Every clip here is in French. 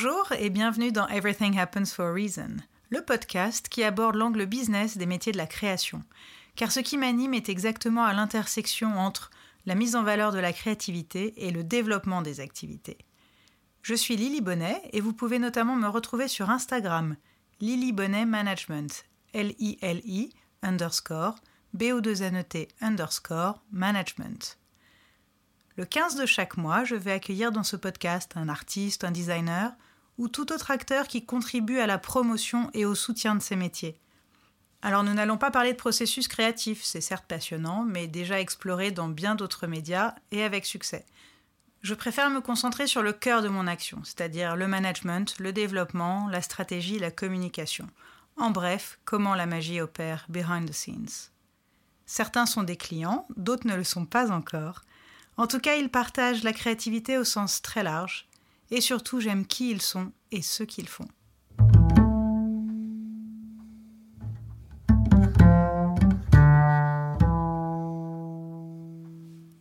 Bonjour et bienvenue dans Everything Happens for a Reason, le podcast qui aborde l'angle business des métiers de la création. Car ce qui m'anime est exactement à l'intersection entre la mise en valeur de la créativité et le développement des activités. Je suis Lily Bonnet et vous pouvez notamment me retrouver sur Instagram, Lily Bonnet Management, LILI_BO2NET_management. Le 15 de chaque mois, je vais accueillir dans ce podcast un artiste, un designer ou tout autre acteur qui contribue à la promotion et au soutien de ces métiers. Alors nous n'allons pas parler de processus créatif, c'est certes passionnant, mais déjà exploré dans bien d'autres médias et avec succès. Je préfère me concentrer sur le cœur de mon action, c'est-à-dire le management, le développement, la stratégie, la communication. En bref, comment la magie opère behind the scenes. Certains sont des clients, d'autres ne le sont pas encore. En tout cas, ils partagent la créativité au sens très large. Et surtout, j'aime qui ils sont et ce qu'ils font.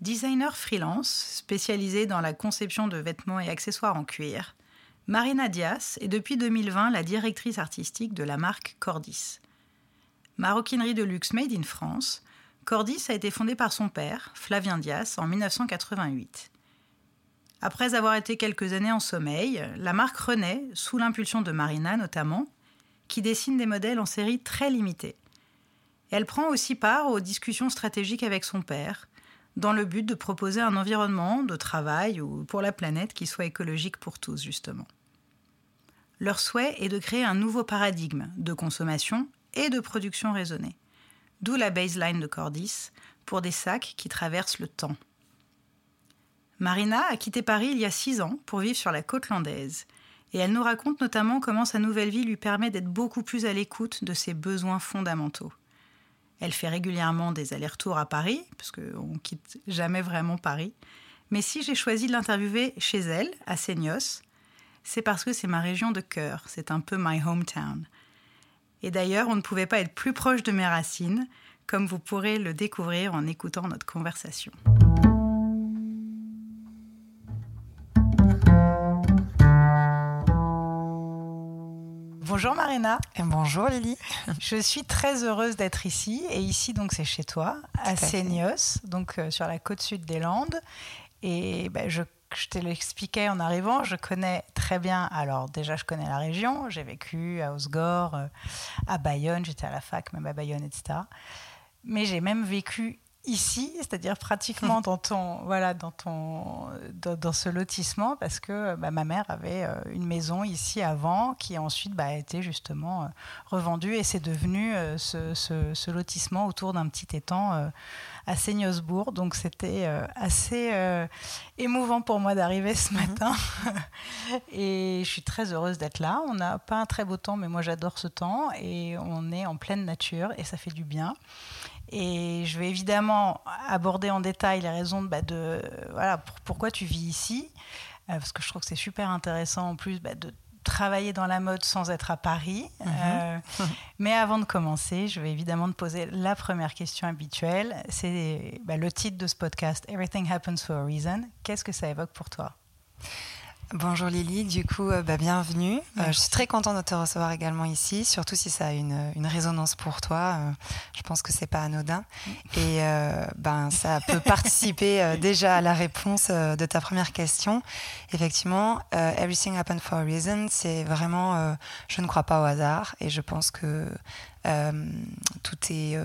Designer freelance, spécialisée dans la conception de vêtements et accessoires en cuir, Marina Dias est depuis 2020 la directrice artistique de la marque Cordiz. Maroquinerie de luxe made in France, Cordiz a été fondée par son père, Flavien Dias, en 1988. Après avoir été quelques années en sommeil, la marque renaît, sous l'impulsion de Marina notamment, qui dessine des modèles en série très limitée. Elle prend aussi part aux discussions stratégiques avec son père, dans le but de proposer un environnement de travail ou pour la planète qui soit écologique pour tous, justement. Leur souhait est de créer un nouveau paradigme de consommation et de production raisonnée. D'où la baseline de Cordiz pour des sacs qui traversent le temps. Marina a quitté Paris il y a 6 ans pour vivre sur la côte landaise et elle nous raconte notamment comment sa nouvelle vie lui permet d'être beaucoup plus à l'écoute de ses besoins fondamentaux. Elle fait régulièrement des allers-retours à Paris, parce qu'on ne quitte jamais vraiment Paris, mais si j'ai choisi de l'interviewer chez elle, à Seignosse, c'est parce que c'est ma région de cœur, c'est un peu my hometown. Et d'ailleurs, on ne pouvait pas être plus proche de mes racines, comme vous pourrez le découvrir en écoutant notre conversation. Bonjour Marina. Et bonjour Lily. Je suis très heureuse d'être ici, et ici donc c'est chez toi, à Seignosse, donc sur la côte sud des Landes. Et ben, je te l'expliquais en arrivant, je connais très bien, alors déjà je connais la région, j'ai vécu à Hossegor, à Bayonne, j'étais à la fac même à Bayonne, etc. Mais j'ai même vécu ici, c'est-à-dire pratiquement dans ce lotissement, parce que ma mère avait une maison ici avant, qui ensuite a été justement revendue, et c'est devenu ce lotissement autour d'un petit étang à Seignosse-Bourg, donc c'était assez émouvant pour moi d'arriver ce matin. Et je suis très heureuse d'être là. On n'a pas un très beau temps, mais moi j'adore ce temps, et on est en pleine nature et ça fait du bien. Et je vais évidemment aborder en détail les raisons pourquoi tu vis ici, parce que je trouve que c'est super intéressant en plus de travailler dans la mode sans être à Paris. Mais avant de commencer, je vais évidemment te poser la première question habituelle. C'est le titre de ce podcast, Everything Happens for a Reason. Qu'est-ce que ça évoque pour toi ? Bonjour Lily, du coup bienvenue. Je suis très contente de te recevoir également ici, surtout si ça a une résonance pour toi. Je pense que c'est pas anodin et ça peut participer déjà à la réponse de ta première question. Effectivement, Everything Happened for a Reason, c'est vraiment, je ne crois pas au hasard et je pense que tout est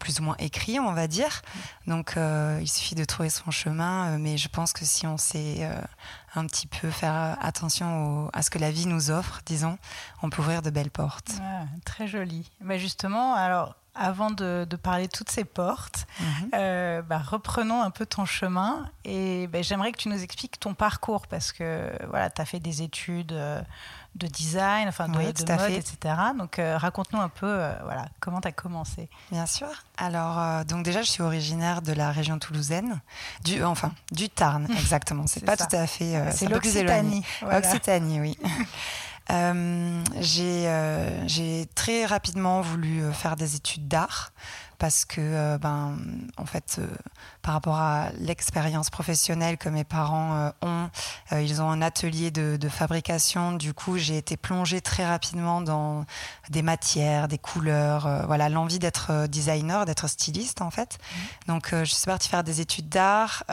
plus ou moins écrit, on va dire. Donc, il suffit de trouver son chemin. Mais je pense que si on sait un petit peu faire attention à ce que la vie nous offre, disons, on peut ouvrir de belles portes. Ah, très joli. Mais justement, alors, avant de parler de toutes ces portes, reprenons un peu ton chemin. Et j'aimerais que tu nous expliques ton parcours, parce que tu as fait des études de design, de mode, etc. Donc, raconte-nous un peu comment tu as commencé. Bien sûr. Alors, donc déjà, je suis originaire de la région toulousaine, du Tarn, exactement. C'est pas ça. Tout à fait... c'est l'Occitanie. Voilà. Occitanie, oui. J'ai très rapidement voulu faire des études d'art parce que en fait par rapport à l'expérience professionnelle que mes parents ont, ils ont un atelier de fabrication. Du coup, j'ai été plongée très rapidement dans des matières, des couleurs, voilà, l'envie d'être designer, d'être styliste en fait. Donc je suis partie faire des études d'art.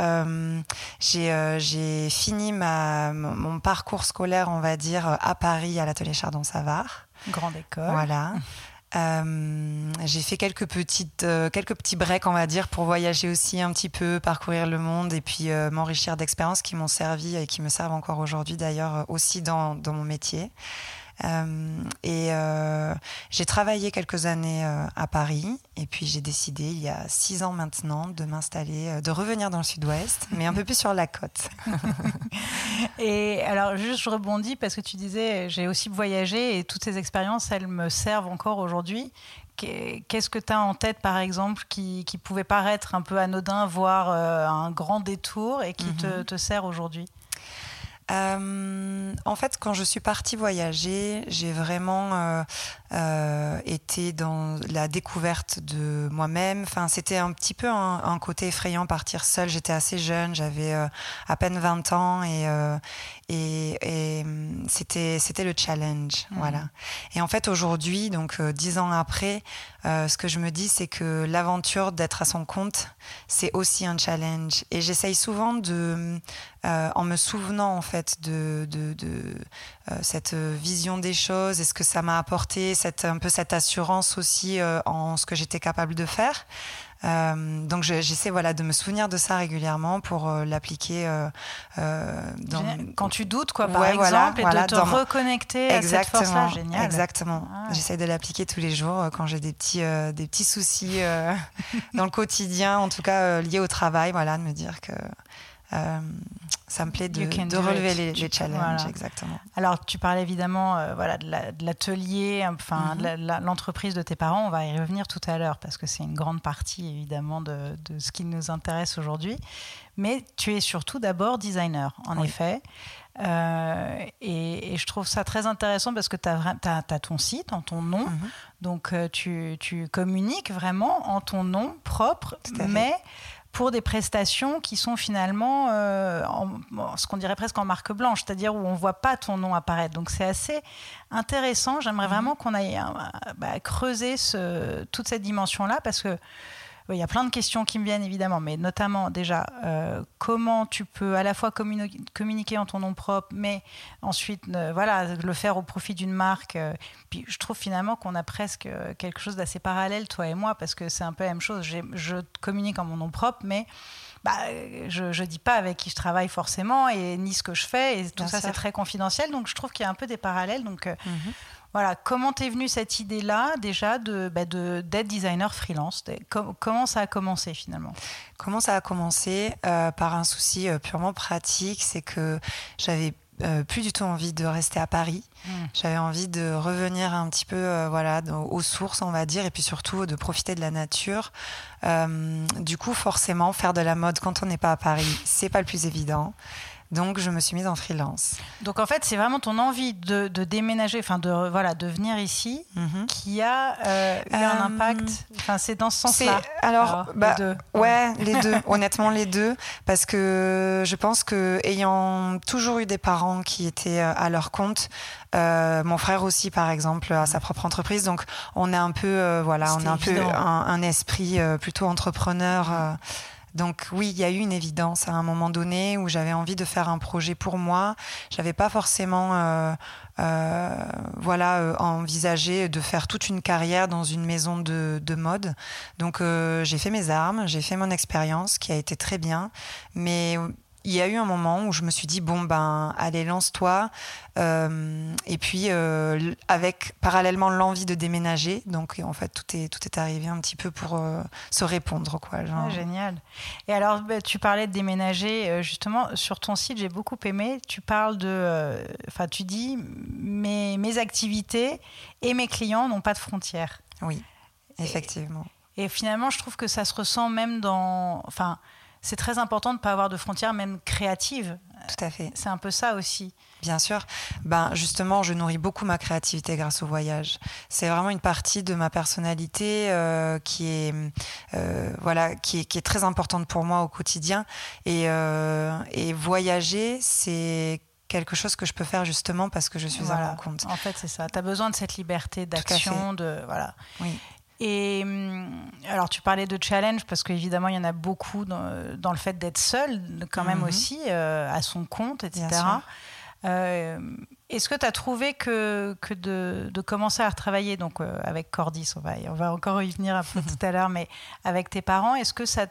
J'ai fini mon parcours scolaire, on va dire, à Paris, à l'atelier Chardon-Savart. Grande école. Voilà. J'ai fait quelques petits breaks, on va dire, pour voyager aussi un petit peu, parcourir le monde et puis m'enrichir d'expériences qui m'ont servi et qui me servent encore aujourd'hui d'ailleurs aussi dans mon métier. J'ai travaillé quelques années à Paris et puis j'ai décidé il y a 6 ans maintenant de m'installer, de revenir dans le sud-ouest, mais un peu plus sur la côte. Et alors juste je rebondis parce que tu disais j'ai aussi voyagé et toutes ces expériences elles me servent encore aujourd'hui. Qu'est-ce que tu as en tête par exemple qui pouvait paraître un peu anodin voire un grand détour et qui te sert aujourd'hui ? En fait, quand je suis partie voyager, j'ai vraiment été dans la découverte de moi-même. Enfin, c'était un petit peu un côté effrayant partir seule. J'étais assez jeune, j'avais à peine 20 ans et c'était le challenge, voilà. Et en fait, aujourd'hui, donc 10 ans après, ce que je me dis, c'est que l'aventure d'être à son compte, c'est aussi un challenge. Et j'essaye souvent en me souvenant en fait de cette vision des choses, est-ce que ça m'a apporté un peu cette assurance aussi en ce que j'étais capable de faire. Donc j'essaie voilà de me souvenir de ça régulièrement pour l'appliquer dans... quand tu doutes quoi par exemple et de te reconnecter à cette force-là. Génial. Exactement. Ah. J'essaie de l'appliquer tous les jours quand j'ai des petits soucis dans le quotidien, en tout cas liés au travail, voilà, de me dire que ça me plaît de relever les challenges, voilà. Exactement. Alors tu parlais évidemment voilà, de l'atelier, enfin de l'entreprise de tes parents, on va y revenir tout à l'heure parce que c'est une grande partie évidemment de ce qui nous intéresse aujourd'hui, mais tu es surtout d'abord designer en effet. Et je trouve ça très intéressant parce que tu as ton site en ton nom, donc tu communiques vraiment en ton nom propre, mais pour des prestations qui sont finalement ce qu'on dirait presque en marque blanche, c'est-à-dire où on ne voit pas ton nom apparaître. Donc c'est assez intéressant. J'aimerais vraiment qu'on aille creuser toute cette dimension-là parce que il y a plein de questions qui me viennent évidemment, mais notamment déjà comment tu peux à la fois communiquer en ton nom propre, mais ensuite voilà, le faire au profit d'une marque. Puis je trouve finalement qu'on a presque quelque chose d'assez parallèle, toi et moi, parce que c'est un peu la même chose. Je communique en mon nom propre, mais je dis pas avec qui je travaille forcément et ni ce que je fais, et tout ça c'est très confidentiel, donc je trouve qu'il y a un peu des parallèles. Donc voilà, comment t'es venue cette idée-là déjà d'être designer freelance ? Comment ça a commencé finalement ? Comment ça a commencé ? Par un souci purement pratique, c'est que j'avais plus du tout envie de rester à Paris. J'avais envie de revenir un petit peu voilà, aux sources, on va dire, et puis surtout de profiter de la nature. Du coup, forcément, faire de la mode quand on n'est pas à Paris, c'est pas le plus évident. Donc, je me suis mise en freelance. Donc, en fait, c'est vraiment ton envie de déménager, enfin, de venir ici, qui a eu un impact. Enfin, c'est dans ce sens-là. Alors les deux. Ouais, les deux. Honnêtement, les deux. Parce que je pense que, ayant toujours eu des parents qui étaient à leur compte, mon frère aussi, par exemple, a sa propre entreprise. Donc, on a un peu, un esprit plutôt entrepreneur. Donc oui, il y a eu une évidence à un moment donné où j'avais envie de faire un projet pour moi. J'avais pas forcément envisagé de faire toute une carrière dans une maison de mode. Donc j'ai fait mes armes, j'ai fait mon expérience qui a été très bien, mais il y a eu un moment où je me suis dit allez, lance-toi, et puis avec parallèlement l'envie de déménager. Donc en fait tout est arrivé un petit peu pour se répondre quoi, genre. Ah, génial. Et alors tu parlais de déménager, justement sur ton site j'ai beaucoup aimé, tu parles de tu dis mes activités et mes clients n'ont pas de frontières. Oui, effectivement. Et finalement je trouve que ça se ressent même dans c'est très important de ne pas avoir de frontières, même créatives. tout à fait. C'est un peu ça aussi. Bien sûr. Ben, justement, je nourris beaucoup ma créativité grâce au voyage. C'est vraiment une partie de ma personnalité qui est très importante pour moi au quotidien. Et voyager, c'est quelque chose que je peux faire justement parce que je suis à la rencontre. En fait, c'est ça. Tu as besoin de cette liberté d'action. Oui. Et alors, tu parlais de challenge parce qu'évidemment, il y en a beaucoup dans le fait d'être seule quand même aussi, à son compte, etc. Est-ce que tu as trouvé que de commencer à retravailler donc, avec Cordiz, on va encore y venir un peu tout à l'heure, mais avec tes parents, est-ce que ça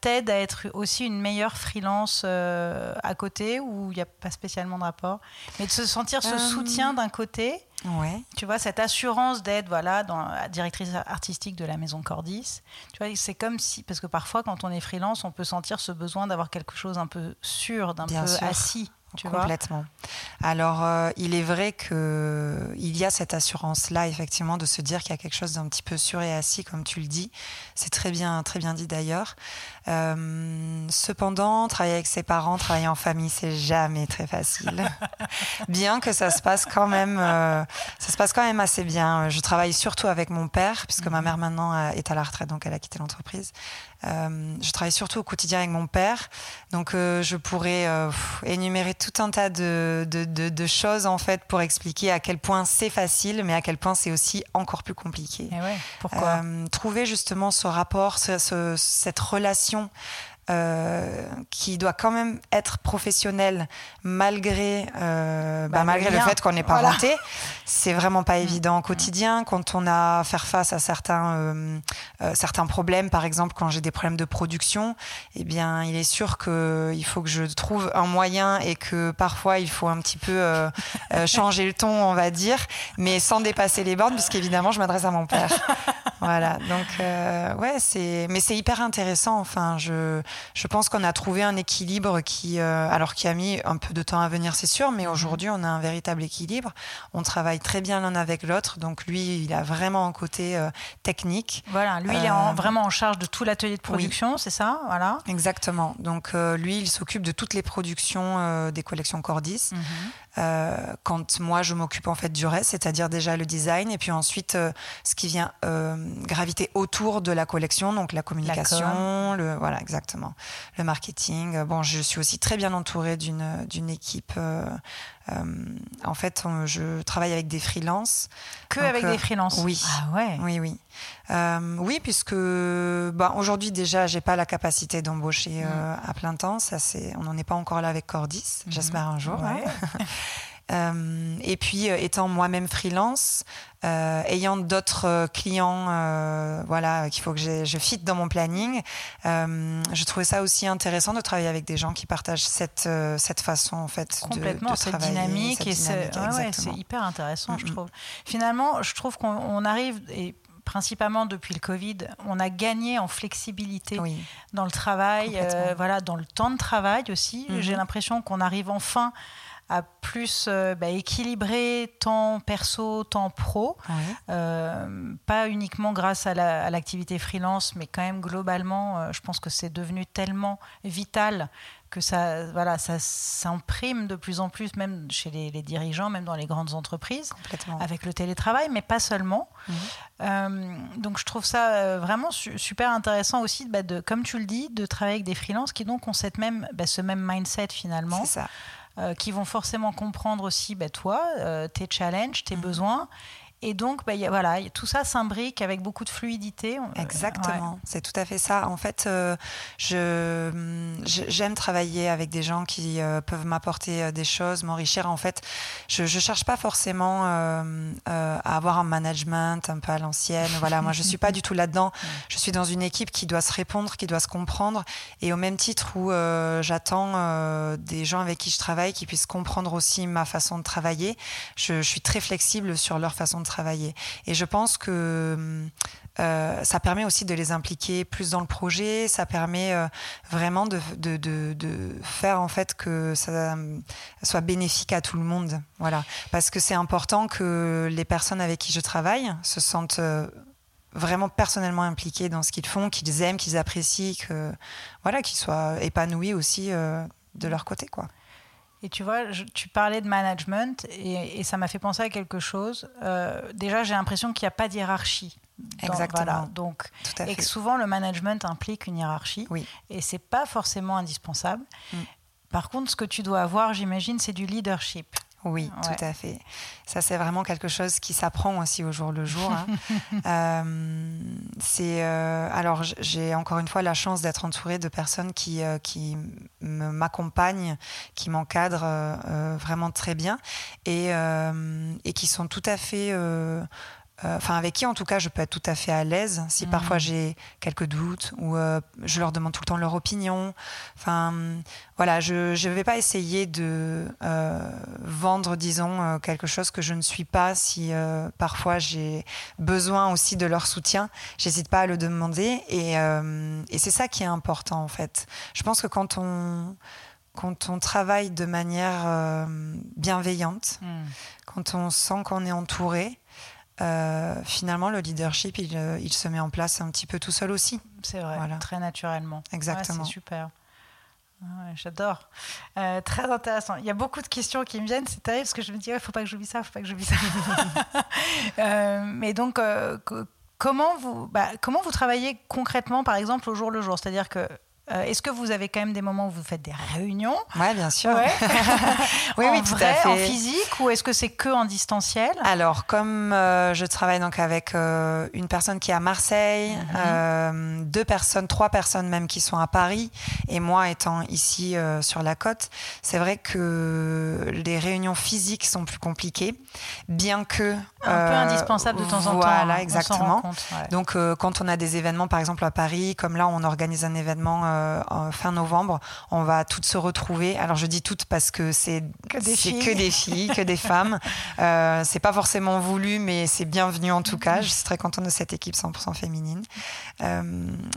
t'aide à être aussi une meilleure freelance à côté, ou il n'y a pas spécialement de rapport, mais de se sentir ce soutien d'un côté, tu vois, cette assurance d'être directrice artistique de la maison Cordiz, tu vois, c'est comme si, parce que parfois quand on est freelance, on peut sentir ce besoin d'avoir quelque chose d'un peu sûr, d'un peu assis. Complètement. Alors, il est vrai qu'il y a cette assurance-là, effectivement, de se dire qu'il y a quelque chose d'un petit peu sûr et assis, comme tu le dis. C'est très bien dit d'ailleurs. Cependant, travailler avec ses parents, travailler en famille, c'est jamais très facile. Bien que ça se passe quand même assez bien. Je travaille surtout avec mon père, puisque ma mère maintenant est à la retraite, donc elle a quitté l'entreprise. Je travaille surtout au quotidien avec mon père, donc je pourrais énumérer tout un tas de choses en fait pour expliquer à quel point c'est facile, mais à quel point c'est aussi encore plus compliqué. Et pourquoi trouver justement ce rapport, cette relation qui doit quand même être professionnelle malgré le fait qu'on est parenté, c'est vraiment pas évident au quotidien quand on a à faire face à certains problèmes. Par exemple, quand j'ai des problèmes de production, eh bien il est sûr qu'il faut que je trouve un moyen et que parfois il faut un petit peu changer le ton, on va dire, mais sans dépasser les bornes, puisqu'évidemment je m'adresse à mon père. Voilà, donc mais c'est hyper intéressant. Enfin, je pense qu'on a trouvé un équilibre qui a mis un peu de temps à venir, c'est sûr, mais aujourd'hui on a un véritable équilibre. On travaille très bien l'un avec l'autre. Donc lui, il a vraiment un côté technique. Voilà, lui il est vraiment en charge de tout l'atelier de production, c'est ça, voilà. Exactement. Donc lui, il s'occupe de toutes les productions des collections Cordiz. Quand moi je m'occupe en fait du reste, c'est-à-dire déjà le design et puis ensuite ce qui vient graviter autour de la collection, donc la communication, exactement, le marketing. Bon, je suis aussi très bien entourée d'une équipe. En fait, je travaille avec des freelances. Avec des freelances. Oui. Ah ouais. Oui. Oui, puisque aujourd'hui déjà, j'ai pas la capacité d'embaucher à plein temps. Ça, on n'en est pas encore là avec Cordiz. J'espère un jour. Ouais. Hein. Et puis, étant moi-même freelance, ayant d'autres clients, qu'il faut que je fitte dans mon planning, je trouvais ça aussi intéressant de travailler avec des gens qui partagent cette façon en fait de cette travailler, cette dynamique. C'est hyper intéressant, je trouve. Finalement, je trouve qu'on arrive principalement depuis le Covid, on a gagné en flexibilité dans le travail, dans le temps de travail aussi. J'ai l'impression qu'on arrive enfin à plus équilibrer temps perso, temps pro, pas uniquement grâce à l'activité freelance, mais quand même globalement, je pense que c'est devenu tellement vital que ça s'imprime de plus en plus, même chez les dirigeants, même dans les grandes entreprises, avec le télétravail, mais pas seulement. Donc je trouve ça vraiment super intéressant aussi, comme tu le dis, de travailler avec des freelances qui donc ont ce même mindset finalement. C'est ça. Qui vont forcément comprendre aussi toi, tes challenges, tes besoins. Et donc, tout ça s'imbrique avec beaucoup de fluidité. Exactement, c'est tout à fait ça. En fait, j'aime travailler avec des gens qui peuvent m'apporter des choses, m'enrichir. En fait, je cherche pas forcément à avoir un management un peu à l'ancienne. Voilà, moi, je suis pas du tout là-dedans. Je suis dans une équipe qui doit se répondre, qui doit se comprendre. Et au même titre où j'attends des gens avec qui je travaille qui puissent comprendre aussi ma façon de travailler, je suis très flexible sur leur façon de travailler. Et je pense que ça permet aussi de les impliquer plus dans le projet, ça permet vraiment de faire en fait que ça soit bénéfique à tout le monde. Voilà. Parce que c'est important que les personnes avec qui je travaille se sentent vraiment personnellement impliquées dans ce qu'ils font, qu'ils aiment, qu'ils apprécient, qu'ils soient épanouis aussi de leur côté, quoi. Et tu vois, tu parlais de management et ça m'a fait penser à quelque chose. Déjà, j'ai l'impression qu'il n'y a pas d'hiérarchie. Exactement. Voilà, donc, tout à fait. Et que souvent, le management implique une hiérarchie. Oui. Et ce n'est pas forcément indispensable. Mm. Par contre, ce que tu dois avoir, j'imagine, c'est du leadership. Oui, ouais. Tout à fait. Ça, c'est vraiment quelque chose qui s'apprend aussi au jour le jour. Hein. Alors, j'ai encore une fois la chance d'être entourée de personnes qui m'accompagnent, qui m'encadrent vraiment très bien et qui sont tout à fait... Enfin, avec qui en tout cas je peux être tout à fait à l'aise si parfois j'ai quelques doutes ou je leur demande tout le temps leur opinion. Enfin, voilà, je ne vais pas essayer de vendre, disons, quelque chose que je ne suis pas si parfois j'ai besoin aussi de leur soutien. J'hésite pas à le demander et c'est ça qui est important en fait. Je pense que quand on travaille de manière bienveillante, quand on sent qu'on est entouré, finalement, le leadership, il se met en place un petit peu tout seul aussi. C'est vrai, voilà. Très naturellement. Exactement. Ouais, c'est super. Ouais, j'adore. Très intéressant. Il y a beaucoup de questions qui me viennent, c'est terrible, parce que je me dis, il ne faut pas que j'oublie ça, il ne faut pas que j'oublie ça. Mais donc, comment vous travaillez concrètement, par exemple, au jour le jour ? C'est-à-dire que est-ce que vous avez quand même des moments où vous faites des réunions ? Ouais, bien sûr. Ouais. oui, tout à fait. En physique ou est-ce que c'est que en distanciel ? Alors, comme je travaille donc avec une personne qui est à Marseille, trois personnes même qui sont à Paris, et moi étant ici sur la côte, c'est vrai que les réunions physiques sont plus compliquées, bien que un peu indispensable de temps en temps. Voilà, exactement. On s'en rend compte, ouais. Donc, quand on a des événements, par exemple à Paris, comme là, on organise un événement. Fin novembre, on va toutes se retrouver. Alors je dis toutes parce que c'est que des filles, que des femmes. C'est pas forcément voulu, mais c'est bienvenu en tout cas. Je suis très contente de cette équipe 100% féminine.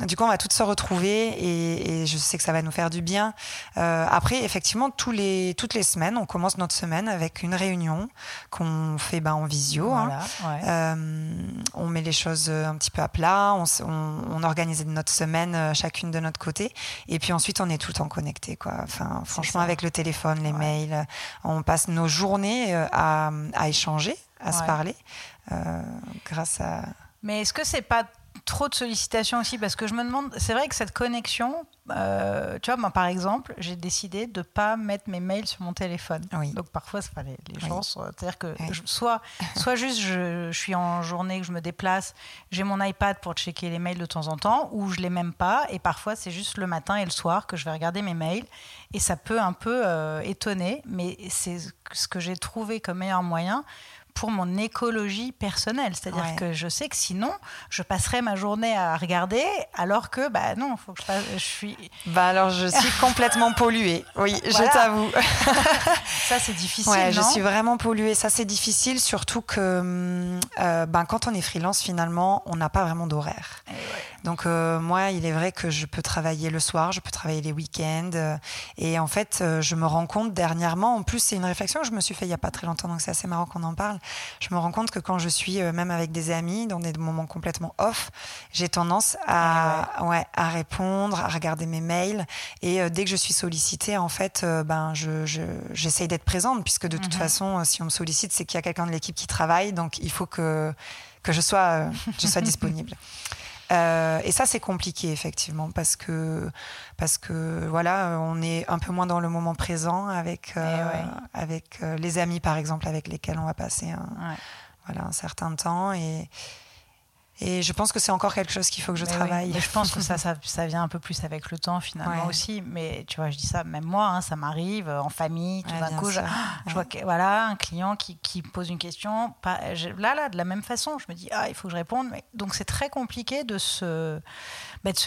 Du coup, on va toutes se retrouver et je sais que ça va nous faire du bien. Après, effectivement, toutes les semaines, on commence notre semaine avec une réunion qu'on fait en visio. Voilà, hein. Ouais. On met les choses un petit peu à plat. On organise notre semaine chacune de notre côté. Et puis ensuite, on est tout le temps connecté, quoi. Enfin, franchement, avec le téléphone, les mails, on passe nos journées à échanger, à se parler, grâce à... Mais est-ce que c'est pas trop de sollicitations aussi ? Parce que je me demande, c'est vrai que cette connexion... tu vois, moi par exemple, j'ai décidé de ne pas mettre mes mails sur mon téléphone. Oui. Donc parfois, les gens sont... C'est-à-dire que soit juste je suis en journée, que je me déplace, j'ai mon iPad pour checker les mails de temps en temps, ou je ne les mets pas, et parfois c'est juste le matin et le soir que je vais regarder mes mails, et ça peut un peu étonner, mais c'est ce que j'ai trouvé comme meilleur moyen pour mon écologie personnelle. C'est-à-dire que je sais que sinon, je passerais ma journée à regarder, alors que, non, il faut que je suis... alors, je suis complètement polluée. Oui, voilà. Je t'avoue. Ça, c'est difficile, je suis vraiment polluée. Ça, c'est difficile, surtout que quand on est freelance, finalement, on n'a pas vraiment d'horaire. Donc, moi, il est vrai que je peux travailler le soir, je peux travailler les week-ends. Et en fait, je me rends compte dernièrement, en plus, c'est une réflexion que je me suis fait il n'y a pas très longtemps, donc c'est assez marrant qu'on en parle. Je me rends compte que quand je suis même avec des amis, dans des moments complètement off, j'ai tendance à répondre, à regarder mes mails. Et dès que je suis sollicitée, en fait, j'essaye d'être présente, puisque de toute façon, si on me sollicite, c'est qu'il y a quelqu'un de l'équipe qui travaille. Donc, il faut que je sois disponible. Et ça, c'est compliqué, effectivement, parce que voilà, on est un peu moins dans le moment présent avec les amis, par exemple, avec lesquels on va passer un certain temps. Et je pense que c'est encore quelque chose qu'il faut que je travaille. Oui. Je pense que ça vient un peu plus avec le temps, finalement, aussi. Mais tu vois, je dis ça, même moi, ça m'arrive en famille. Tout d'un coup, je vois un client qui pose une question. De la même façon, je me dis, il faut que je réponde. Mais, donc, c'est très compliqué de se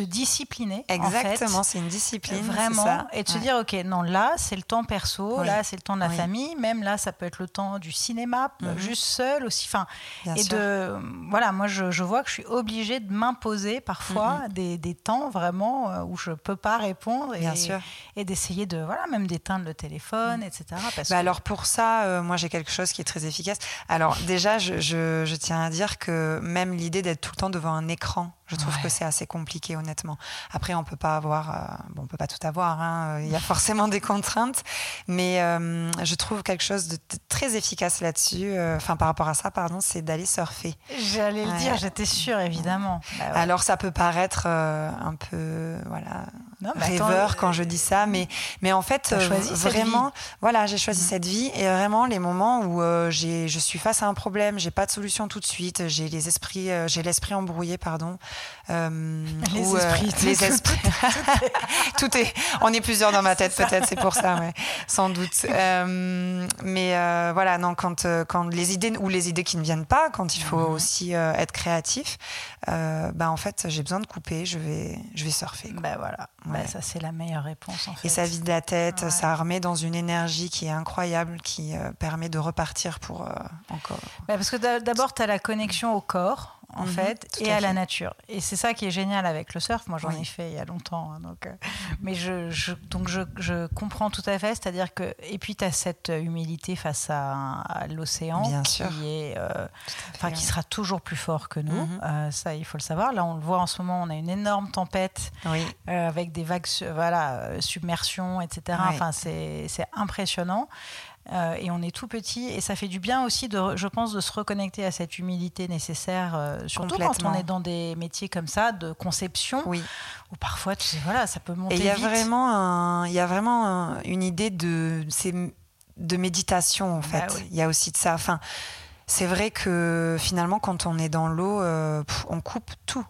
discipliner. Exactement, en fait. C'est une discipline. Vraiment. C'est ça. Et de se dire, OK, non, là, c'est le temps perso. Oui. Là, c'est le temps de la famille. Même là, ça peut être le temps du cinéma, juste seul aussi. Enfin, moi, je vois que je suis obligée de m'imposer parfois des temps vraiment où je ne peux pas répondre et d'essayer de même d'éteindre le téléphone, etc. Alors pour ça, moi j'ai quelque chose qui est très efficace. Alors déjà, je tiens à dire que même l'idée d'être tout le temps devant un écran, Je trouve que c'est assez compliqué, honnêtement. Après, on peut pas avoir, bon, on peut pas tout avoir. Il y a forcément des contraintes, mais je trouve quelque chose de très efficace là-dessus. Enfin, par rapport à ça, pardon, c'est d'aller surfer. J'allais le dire, j'étais sûre, évidemment. Bah, ouais. Alors, ça peut paraître un peu, voilà, non, bah, rêveur quand je dis ça, mais en fait, vraiment, voilà, j'ai choisi cette vie et vraiment les moments où je suis face à un problème, j'ai pas de solution tout de suite, j'ai l'esprit embrouillé, pardon. Les esprits. Tout est. On est plusieurs dans ma tête, peut-être, c'est pour ça, ouais, sans doute. Mais voilà, non, quand les idées ou les idées qui ne viennent pas, quand il faut aussi être créatif, en fait, j'ai besoin de couper. Je vais surfer. Quoi. Bah voilà. Ouais. Bah, ça c'est la meilleure réponse. En fait. Et ça vide la tête, ça remet dans une énergie qui est incroyable, qui permet de repartir pour encore. Bah, parce que d'abord, t'as la connexion au corps. En fait, et à la nature. Et c'est ça qui est génial avec le surf. Moi, j'en ai fait il y a longtemps. Hein, donc, mais je comprends tout à fait. C'est-à-dire que... Et puis, tu as cette humilité face à l'océan qui sera toujours plus fort que nous. Ça, il faut le savoir. Là, on le voit en ce moment. On a une énorme tempête avec des vagues, submersion, etc. Oui. Enfin, c'est impressionnant. Et on est tout petit et ça fait du bien aussi je pense de se reconnecter à cette humilité nécessaire, surtout quand on est dans des métiers comme ça de conception où parfois tu sais, voilà, ça peut monter vite. Et il y a vraiment une idée de méditation en fait. Il y a aussi de ça. Enfin, c'est vrai que finalement quand on est dans l'eau, on coupe tout.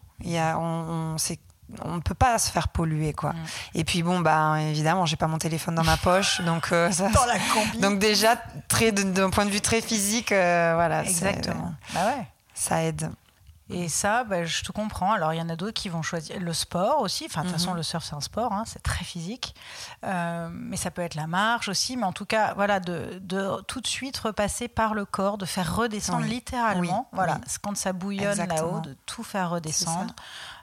On ne peut pas se faire polluer, quoi. Et puis bon, évidemment, j'ai pas mon téléphone dans ma poche, donc donc déjà d'un point de vue très physique, voilà. Exactement. Ça aide. Et ça, je te comprends. Alors, il y en a d'autres qui vont choisir le sport aussi. Enfin, de toute façon, le surf, c'est un sport, c'est très physique. Mais ça peut être la marche aussi. Mais en tout cas, voilà, de tout de suite repasser par le corps, de faire redescendre littéralement. Voilà, quand ça bouillonne là-haut, de tout faire redescendre.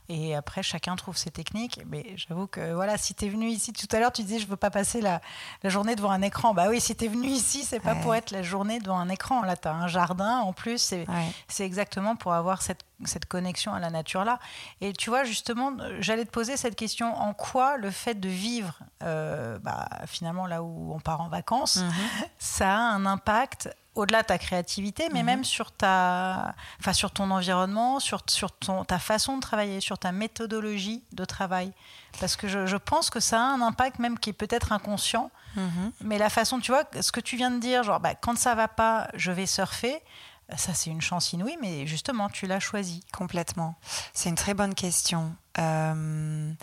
Et après, chacun trouve ses techniques. Mais j'avoue que, voilà, si t'es venu ici tout à l'heure, tu disais, je veux pas passer la journée devant un écran. Bah oui, si t'es venu ici, c'est pas pour être la journée devant un écran. Là, t'as un jardin en plus. C'est exactement pour avoir cette connexion à la nature là. Et tu vois, justement, j'allais te poser cette question. En quoi le fait de vivre, finalement, là où on part en vacances, ça a un impact au-delà de ta créativité, mais même sur sur ton environnement, sur ta façon de travailler, sur ta méthodologie de travail. Parce que je pense que ça a un impact même qui est peut-être inconscient, mais la façon, tu vois, ce que tu viens de dire, genre quand ça va pas, je vais surfer, ça c'est une chance inouïe, mais justement tu l'as choisi. Complètement. C'est une très bonne question. Oui,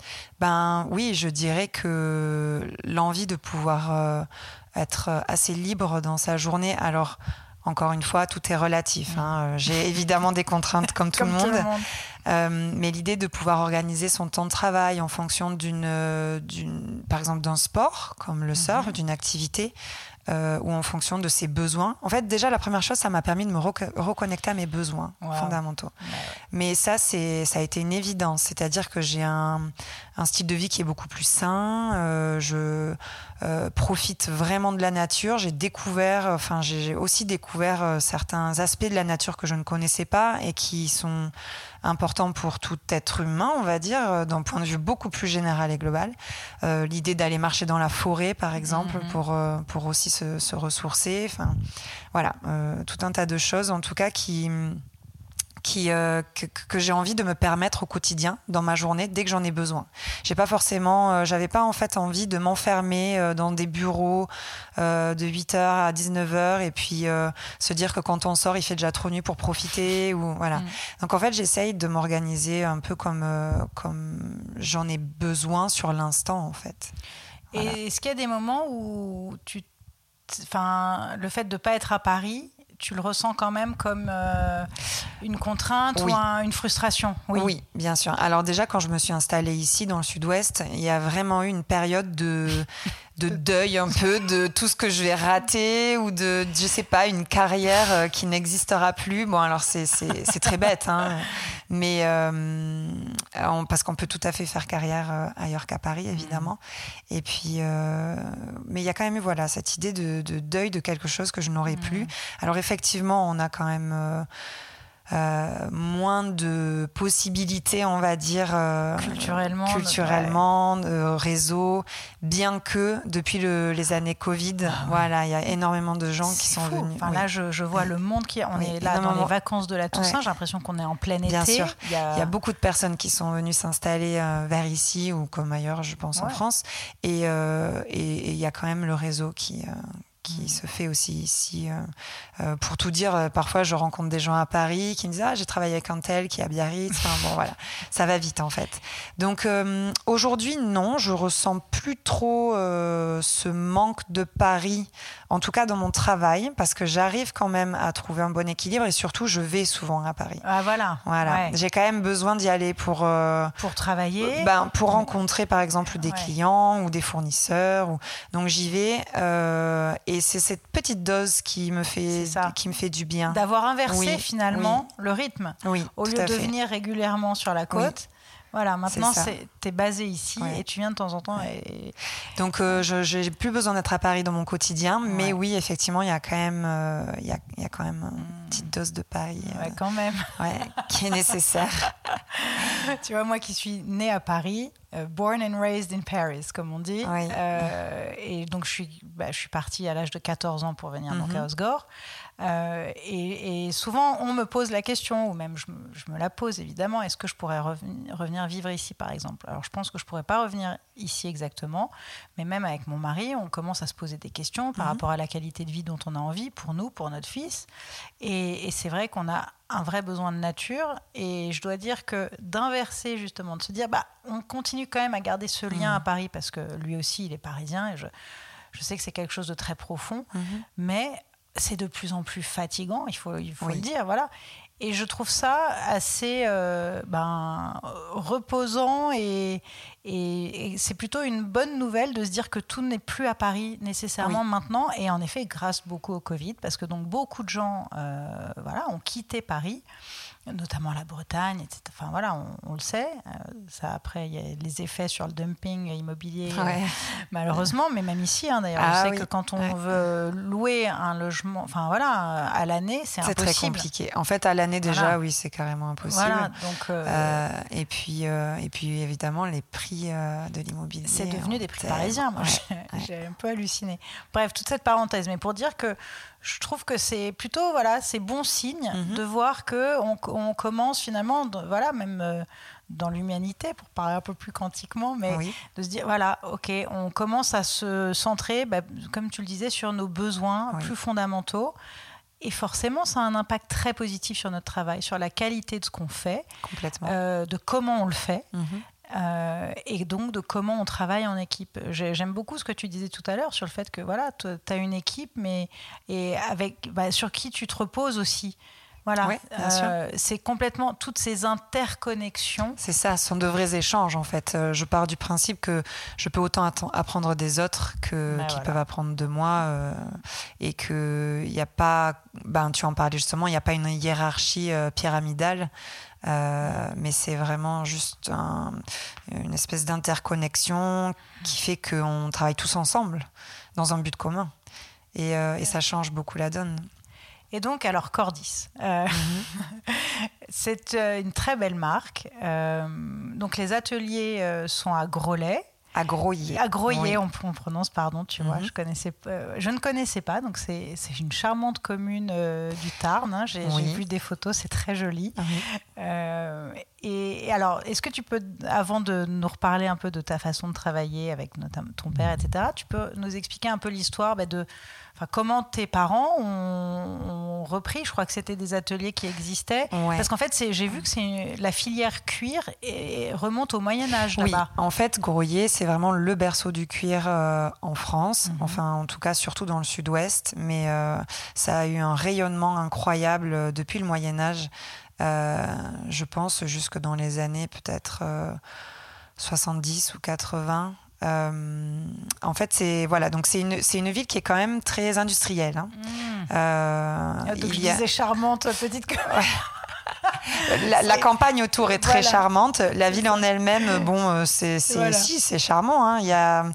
je dirais que l'envie de pouvoir être assez libre dans sa journée. Alors, encore une fois, tout est relatif. J'ai évidemment des contraintes comme tout le monde. Mais l'idée de pouvoir organiser son temps de travail en fonction par exemple, d'un sport, comme le surf, d'une activité, ou en fonction de ses besoins. En fait, déjà, la première chose, ça m'a permis de me reconnecter à mes besoins fondamentaux. Mais ça a été une évidence. C'est-à-dire que j'ai un style de vie qui est beaucoup plus sain. Je profite vraiment de la nature. J'ai aussi découvert certains aspects de la nature que je ne connaissais pas et qui sont important pour tout être humain, on va dire, d'un point de vue beaucoup plus général et global. L'idée d'aller marcher dans la forêt, par exemple, pour aussi se ressourcer. Enfin, voilà, tout un tas de choses, en tout cas, que j'ai envie de me permettre au quotidien, dans ma journée, dès que j'en ai besoin. J'avais pas en fait envie de m'enfermer dans des bureaux de 8h à 19h et puis se dire que quand on sort, il fait déjà trop nuit pour profiter ou voilà. Donc en fait, j'essaye de m'organiser un peu comme j'en ai besoin sur l'instant en fait. Voilà. Et est-ce qu'il y a des moments où le fait de pas être à Paris, tu le ressens quand même comme une contrainte ou une frustration? Oui, bien sûr. Alors déjà, quand je me suis installée ici, dans le sud-ouest, il y a vraiment eu une période de deuil un peu, de tout ce que je vais rater ou de, je sais pas, une carrière qui n'existera plus. Bon, alors c'est très bête, mais parce qu'on peut tout à fait faire carrière ailleurs qu'à Paris, évidemment. Et puis, mais il y a quand même eu cette idée de deuil de quelque chose que je n'aurais plus. Alors effectivement, on a quand même... moins de possibilités, on va dire, culturellement réseau, bien que depuis les années Covid, voilà, il y a énormément de gens qui sont venus. Enfin, là, je vois le monde on est là dans les vacances de la Toussaint, j'ai l'impression qu'on est en plein été. Bien sûr, il y a beaucoup de personnes qui sont venues s'installer vers ici ou comme ailleurs, je pense, en France, et il y a quand même le réseau qui se fait aussi ici. Pour tout dire, parfois je rencontre des gens à Paris qui me disent « Ah, j'ai travaillé avec Antel qui est à Biarritz. » Enfin, bon, voilà. Ça va vite en fait. Donc aujourd'hui, non, je ne ressens plus trop ce manque de Paris, en tout cas dans mon travail, parce que j'arrive quand même à trouver un bon équilibre et surtout, je vais souvent à Paris. Ah voilà. Ouais. J'ai quand même besoin d'y aller pour travailler, pour rencontrer par exemple des clients ou des fournisseurs. Donc j'y vais et c'est cette petite dose qui me fait du bien. D'avoir inversé finalement le rythme. Oui, au lieu de venir régulièrement sur la côte, voilà, maintenant t'es basée ici et tu viens de temps en temps. Et... Donc j'ai plus besoin d'être à Paris dans mon quotidien, mais oui, effectivement, il y a quand même une petite dose de Paris. Ouais, quand même. Ouais, qui est nécessaire. Tu vois, moi qui suis née à Paris, born and raised in Paris, comme on dit. Oui. Et donc, je suis partie à l'âge de 14 ans pour venir dans Moncaos Gore. Et souvent, on me pose la question, ou même je me la pose évidemment, est-ce que je pourrais revenir vivre ici, par exemple ? Alors, je pense que je ne pourrais pas revenir ici exactement, mais même avec mon mari, on commence à se poser des questions par rapport à la qualité de vie dont on a envie, pour nous, pour notre fils. Et c'est vrai qu'on a un vrai besoin de nature, et je dois dire que d'inverser justement, de se dire on continue quand même à garder ce lien à Paris, parce que lui aussi il est parisien, et je sais que c'est quelque chose de très profond, mais c'est de plus en plus fatigant, il faut le dire, voilà. Et je trouve ça assez reposant et c'est plutôt une bonne nouvelle de se dire que tout n'est plus à Paris nécessairement maintenant. Et en effet, grâce beaucoup au Covid, parce que donc beaucoup de gens ont quitté Paris, notamment la Bretagne, etc. Enfin voilà, on le sait. Ça, après, il y a les effets sur le dumping immobilier, malheureusement, mais même ici, hein, d'ailleurs, on sait que quand on veut louer un logement, enfin voilà, à l'année, c'est impossible. C'est très compliqué. En fait, à l'année déjà, c'est carrément impossible. Voilà, donc, et puis évidemment, les prix de l'immobilier. C'est devenu des prix parisiens. Moi, j'ai un peu halluciné. Bref, toute cette parenthèse, mais pour dire que je trouve que c'est plutôt, voilà, c'est bon signe de voir qu'on commence finalement, même dans l'humanité, pour parler un peu plus quantiquement, mais de se dire, voilà, ok, on commence à se centrer, comme tu le disais, sur nos besoins plus fondamentaux. Et forcément, ça a un impact très positif sur notre travail, sur la qualité de ce qu'on fait, de comment on le fait. Et donc de comment on travaille en équipe. J'aime beaucoup ce que tu disais tout à l'heure sur le fait que tu as une équipe, mais sur qui tu te reposes aussi. Voilà, c'est complètement toutes ces interconnexions. C'est ça, ce sont de vrais échanges en fait. Je pars du principe que je peux autant apprendre des autres qu'ils peuvent apprendre de moi et qu'il n'y a pas, tu en parlais justement, il n'y a pas une hiérarchie pyramidale. Mais c'est vraiment juste une espèce d'interconnexion qui fait qu'on travaille tous ensemble dans un but commun et ça change beaucoup la donne. Et donc alors Cordiz, c'est une très belle marque, donc les ateliers sont à Graulhet. À Graulhet. À Graulhet, on prononce, pardon, tu vois, je ne connaissais pas, donc c'est une charmante commune du Tarn, hein, j'ai vu des photos, c'est très joli. Et alors, est-ce que tu peux, avant de nous reparler un peu de ta façon de travailler avec ton père, etc., tu peux nous expliquer un peu l'histoire comment tes parents ont repris, je crois que c'était des ateliers qui existaient, parce qu'en fait, j'ai vu que la filière cuir remonte au Moyen-Âge là-bas. Oui, en fait, Graulhet, c'est vraiment le berceau du cuir en France, en tout cas, surtout dans le sud-ouest, mais ça a eu un rayonnement incroyable depuis le Moyen-Âge. Je pense jusque dans les années peut-être 70 ou 80. En fait, donc c'est une ville qui est quand même très industrielle. Donc je disais charmante, petite. La campagne autour est très charmante. La ville en elle-même, bon, c'est charmant. Hein. Il y a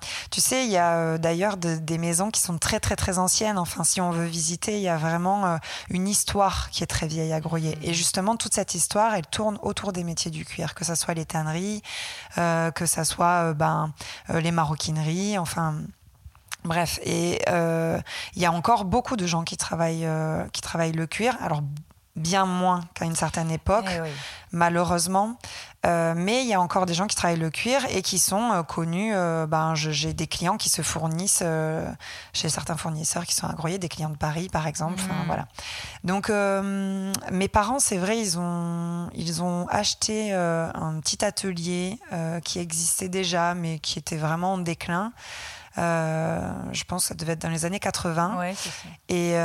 d'ailleurs des maisons qui sont très, très, très anciennes. Enfin, si on veut visiter, il y a vraiment une histoire qui est très vieille à Graulhet. Et justement, toute cette histoire, elle tourne autour des métiers du cuir, que ça soit les tanneries, que ça soit les maroquineries, enfin... Bref, et il y a encore beaucoup de gens qui travaillent le cuir, alors bien moins qu'à une certaine époque, malheureusement, mais il y a encore des gens qui travaillent le cuir et qui sont connus, j'ai des clients qui se fournissent chez certains fournisseurs qui sont à Graulhet, des clients de Paris par exemple, voilà. Donc mes parents, c'est vrai, ils ont acheté un petit atelier qui existait déjà mais qui était vraiment en déclin. Je pense que ça devait être dans les années 80. Ouais, c'est ça. Et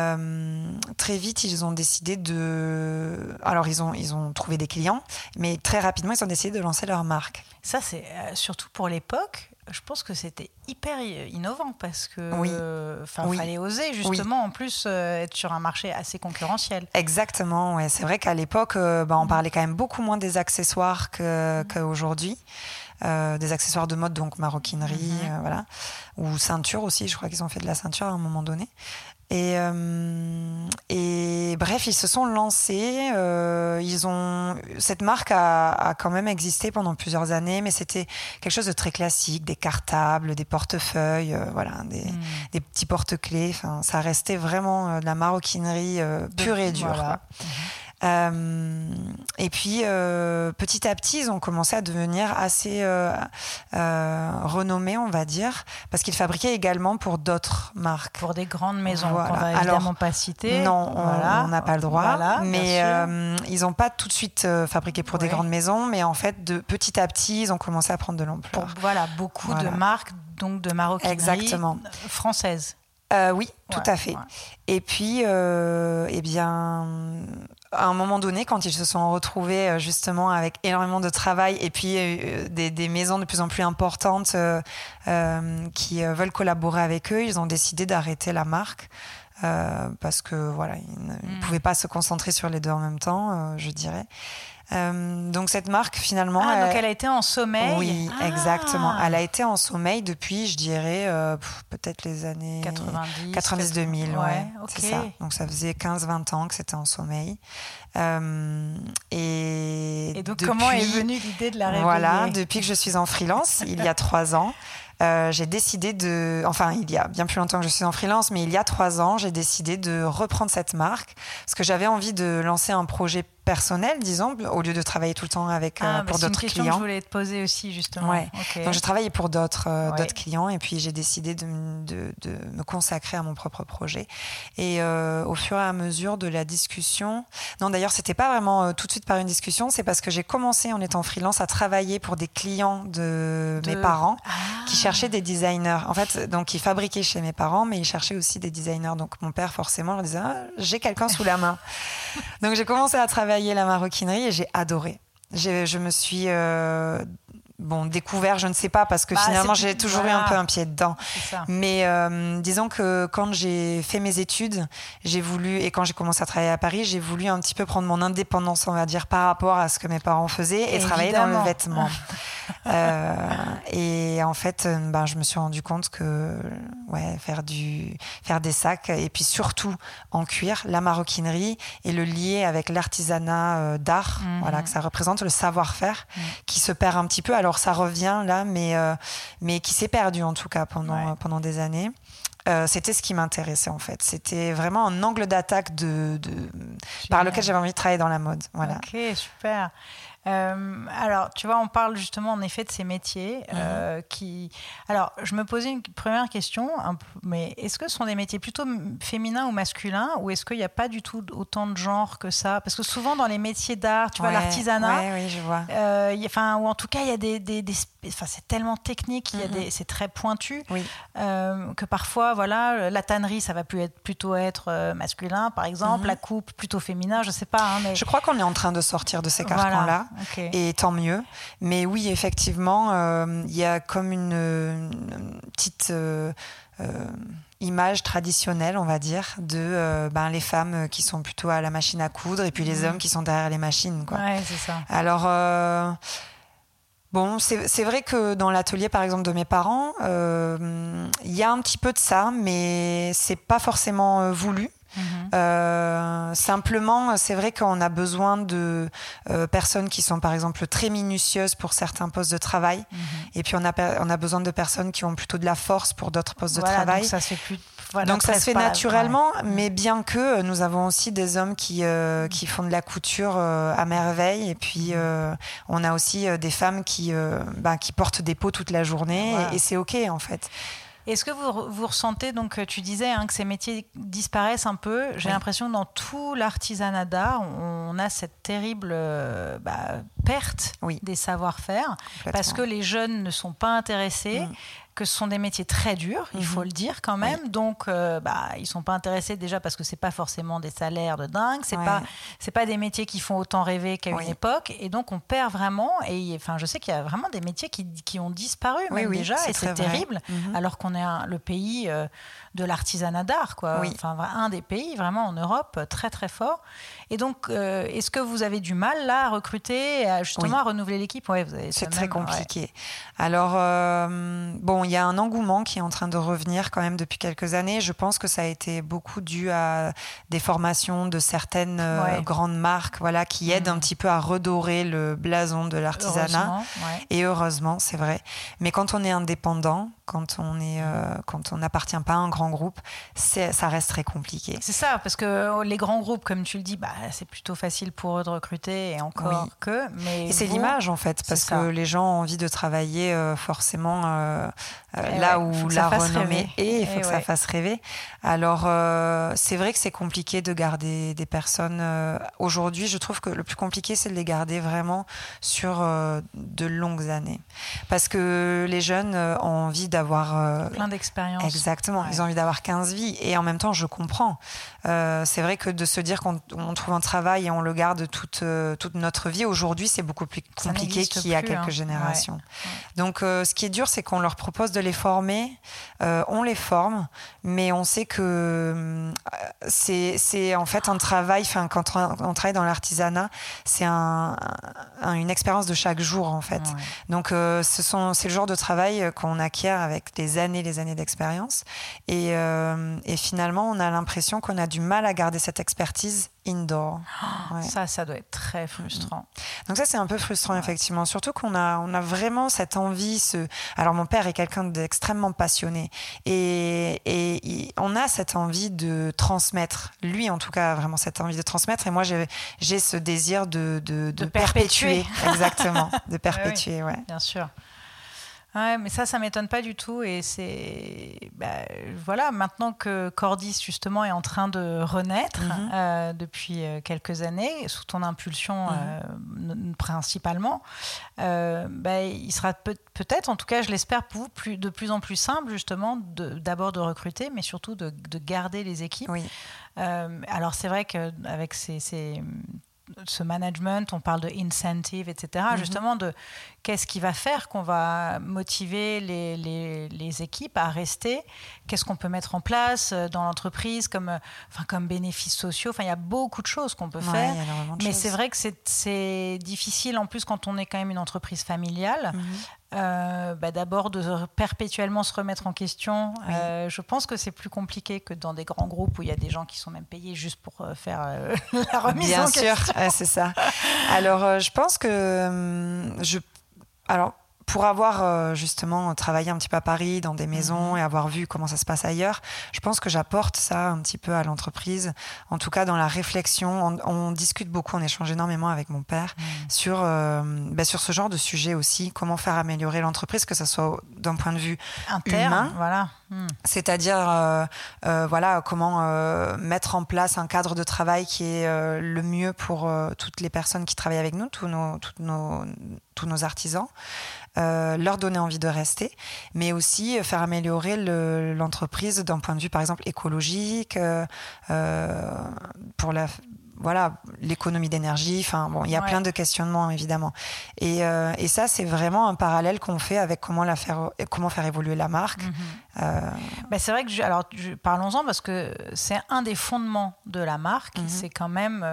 très vite, ils ont décidé de... Alors, ils ont trouvé des clients, mais très rapidement, ils ont décidé de lancer leur marque. Ça, c'est surtout pour l'époque... Je pense que c'était hyper innovant parce que fallait oser justement en plus être sur un marché assez concurrentiel. Exactement, ouais. C'est vrai qu'à l'époque on parlait quand même beaucoup moins des accessoires qu'aujourd'hui, des accessoires de mode, donc maroquinerie, voilà, ou ceinture aussi, je crois qu'ils ont fait de la ceinture à un moment donné. Et bref, ils se sont lancés. Cette marque a quand même existé pendant plusieurs années, mais c'était quelque chose de très classique, des cartables, des portefeuilles, des petits porte-clés. Enfin, ça restait vraiment de la maroquinerie pure et dure. Voilà. Et puis petit à petit, ils ont commencé à devenir assez renommés, on va dire, parce qu'ils fabriquaient également pour d'autres marques, pour des grandes maisons qu'on va évidemment pas citer. Non, on n'a pas le droit. Mais ils n'ont pas tout de suite fabriqué pour des grandes maisons, mais en fait, de petit à petit, ils ont commencé à prendre de l'ampleur. Beaucoup de marques, donc de maroquinerie française. Tout à fait. Ouais. Et puis, à un moment donné, quand ils se sont retrouvés justement avec énormément de travail et puis des maisons de plus en plus importantes qui veulent collaborer avec eux, ils ont décidé d'arrêter la marque parce que ils ne pouvaient pas se concentrer sur les deux en même temps, je dirais. Donc cette marque finalement elle a été en sommeil. Oui, exactement, elle a été en sommeil depuis, je dirais, peut-être les années 90-2000, c'est ça. Donc ça faisait 15-20 ans que c'était en sommeil. Et donc depuis, comment est venue l'idée de la réveiller? Voilà, depuis que je suis en freelance il y a 3 ans, j'ai décidé il y a bien plus longtemps que je suis en freelance, mais il y a 3 ans, j'ai décidé de reprendre cette marque parce que j'avais envie de lancer un projet personnel, disons, au lieu de travailler tout le temps avec pour d'autres clients. C'est une question que je voulais te poser aussi, justement. Ouais. Okay. Donc je travaillais pour d'autres clients et puis j'ai décidé de me consacrer à mon propre projet. Et au fur et à mesure de la discussion, non d'ailleurs c'était pas vraiment tout de suite par une discussion, c'est parce que j'ai commencé en étant freelance à travailler pour des clients de mes parents qui cherchaient des designers. En fait, donc ils fabriquaient chez mes parents, mais ils cherchaient aussi des designers. Donc mon père forcément leur disait j'ai quelqu'un sous la main. Donc j'ai commencé à travailler la maroquinerie et j'ai adoré. Je me suis découvert, je ne sais pas, parce que finalement j'ai toujours eu un peu un pied dedans. Mais disons que quand j'ai fait mes études, j'ai voulu, et quand j'ai commencé à travailler à Paris, j'ai voulu un petit peu prendre mon indépendance, on va dire, par rapport à ce que mes parents faisaient et travailler dans le vêtement. Et en fait, je me suis rendu compte que faire des sacs et puis surtout en cuir, la maroquinerie et le lier avec l'artisanat d'art, que ça représente le savoir-faire qui se perd un petit peu. Alors ça revient là, mais qui s'est perdu en tout cas pendant des années. C'était ce qui m'intéressait en fait. C'était vraiment un angle d'attaque par lequel j'avais envie de travailler dans la mode. Voilà. Ok, super. Alors, tu vois, on parle justement en effet de ces métiers qui... Alors, je me posais une première question, mais est-ce que ce sont des métiers plutôt féminins ou masculins, ou est-ce qu'il n'y a pas du tout autant de genre que ça? Parce que souvent dans les métiers d'art, tu vois, l'artisanat, ou en tout cas il y a des enfin, c'est tellement technique, il y a des, c'est très pointu, que parfois, voilà, la tannerie, ça va plutôt être masculin, par exemple, la coupe plutôt féminin, je sais pas. Hein, mais... Je crois qu'on est en train de sortir de ces carcans-là, et tant mieux. Mais oui, effectivement, il y a comme une petite... image traditionnelle, on va dire, de les femmes qui sont plutôt à la machine à coudre et puis les hommes qui sont derrière les machines, quoi. Ouais, c'est ça. Alors, c'est vrai que dans l'atelier, par exemple, de mes parents, il y a un petit peu de ça, mais c'est pas forcément voulu. Simplement, c'est vrai qu'on a besoin de personnes qui sont par exemple très minutieuses pour certains postes de travail, et puis on a besoin de personnes qui ont plutôt de la force pour d'autres postes de travail. Donc ça se fait naturellement, mais bien que nous avons aussi des hommes qui font de la couture à merveille, et puis on a aussi des femmes qui portent des peaux toute la journée, et c'est ok en fait. Est-ce que vous ressentez, donc tu disais que ces métiers disparaissent un peu, j'ai l'impression que dans tout l'artisanat d'art, on a cette terrible perte des savoir-faire, parce que les jeunes ne sont pas intéressés, que ce sont des métiers très durs, il faut le dire quand même, donc ils sont pas intéressés déjà parce que c'est pas forcément des salaires de dingue, c'est pas des métiers qui font autant rêver qu'à une époque, et donc on perd vraiment, et enfin je sais qu'il y a vraiment des métiers qui ont disparu déjà, et c'est terrible, alors qu'on est le pays de l'artisanat d'art, quoi. Enfin un des pays vraiment en Europe très très fort, et donc est-ce que vous avez du mal là à recruter, justement à renouveler l'équipe? C'est très compliqué. Alors il y a un engouement qui est en train de revenir quand même depuis quelques années. Je pense que ça a été beaucoup dû à des formations de certaines grandes marques, voilà, qui aident un petit peu à redorer le blason de l'artisanat. Et heureusement, c'est vrai. Mais quand on est indépendant, quand on n'appartient pas à un grand groupe, ça reste très compliqué. C'est ça, parce que les grands groupes, comme tu le dis, c'est plutôt facile pour eux de recruter, et encore que... Mais c'est l'image, en fait, parce que les gens ont envie de travailler forcément là où la renommée est, et il faut que ça fasse rêver. Alors, c'est vrai que c'est compliqué de garder des personnes. Aujourd'hui, je trouve que le plus compliqué, c'est de les garder vraiment sur de longues années. Parce que les jeunes ont envie d'avoir... plein d'expériences. Exactement, ils ont envie d'avoir 15 vies. Et en même temps, je comprends. C'est vrai que de se dire qu'on trouve un travail et on le garde toute notre vie, aujourd'hui, c'est beaucoup plus compliqué qu'il y a quelques générations. Donc, ce qui est dur, c'est qu'on leur propose de les former. On les forme, mais on sait que c'est en fait un travail... Quand on travaille dans l'artisanat, c'est une expérience de chaque jour, en fait. Donc, c'est le genre de travail qu'on acquiert avec des années d'expérience. Et finalement, on a l'impression qu'on a du mal à garder cette expertise indoor. Ça doit être très frustrant. Donc ça, c'est un peu frustrant, effectivement. Surtout qu'on a vraiment cette envie. Alors, mon père est quelqu'un d'extrêmement passionné. Et on a cette envie de transmettre. Lui, en tout cas, a vraiment cette envie de transmettre. Et moi, j'ai ce désir de perpétuer. Exactement. De perpétuer, bien sûr. Ouais, mais ça m'étonne pas du tout, et c'est maintenant que Cordiz justement est en train de renaître depuis quelques années sous ton impulsion principalement, il sera peut-être, en tout cas je l'espère pour vous, de plus en plus simple justement d'abord de recruter, mais surtout de garder les équipes. Alors c'est vrai qu'avec ce management, on parle de incentive, etc. Justement, de qu'est-ce qui va faire qu'on va motiver les équipes à rester, qu'est-ce qu'on peut mettre en place dans l'entreprise comme bénéfices sociaux. Enfin, il y a beaucoup de choses qu'on peut faire. Mais c'est vrai que c'est difficile, en plus, quand on est quand même une entreprise familiale. D'abord de perpétuellement se remettre en question. Je pense que c'est plus compliqué que dans des grands groupes où il y a des gens qui sont même payés juste pour faire la remise en question. Bien sûr, c'est ça. Alors, je pense que... pour avoir justement travaillé un petit peu à Paris dans des maisons et avoir vu comment ça se passe ailleurs, je pense que j'apporte ça un petit peu à l'entreprise, en tout cas dans la réflexion. On discute beaucoup, on échange énormément avec mon père sur ce genre de sujet aussi, comment faire améliorer l'entreprise, que ça soit d'un point de vue interne, humain, C'est-à-dire voilà, comment mettre en place un cadre de travail qui est le mieux pour toutes les personnes qui travaillent avec nous, tous nos artisans, leur donner envie de rester, mais aussi faire améliorer l'entreprise d'un point de vue par exemple écologique, pour la... Voilà, l'économie d'énergie, enfin bon, il y a plein de questionnements évidemment. Et ça, c'est vraiment un parallèle qu'on fait avec comment faire évoluer la marque. Bah, c'est vrai que parlons-en, parce que c'est un des fondements de la marque, c'est quand même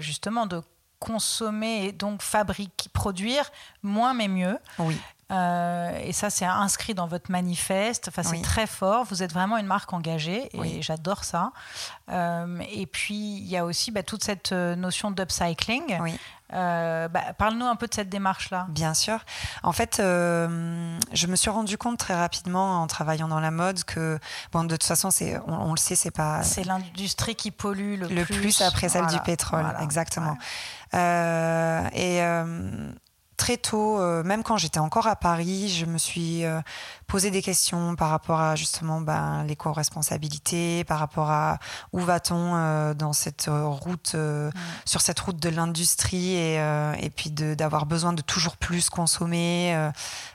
justement de consommer et donc produire moins mais mieux. Oui. Et ça, c'est inscrit dans votre manifeste. Enfin, c'est très fort. Vous êtes vraiment une marque engagée et j'adore ça. Et puis, il y a aussi toute cette notion d'upcycling. Oui. Parle-nous un peu de cette démarche-là. Bien sûr. En fait, je me suis rendu compte très rapidement en travaillant dans la mode que, bon, de toute façon, on le sait, c'est pas... C'est l'industrie qui pollue le plus après celle du pétrole. Voilà. Exactement. Ouais. Très tôt, même quand j'étais encore à Paris, je me suis posé des questions par rapport à justement l'éco-responsabilité, par rapport à où va-t-on dans cette route, sur cette route de l'industrie et puis d'avoir besoin de toujours plus consommer.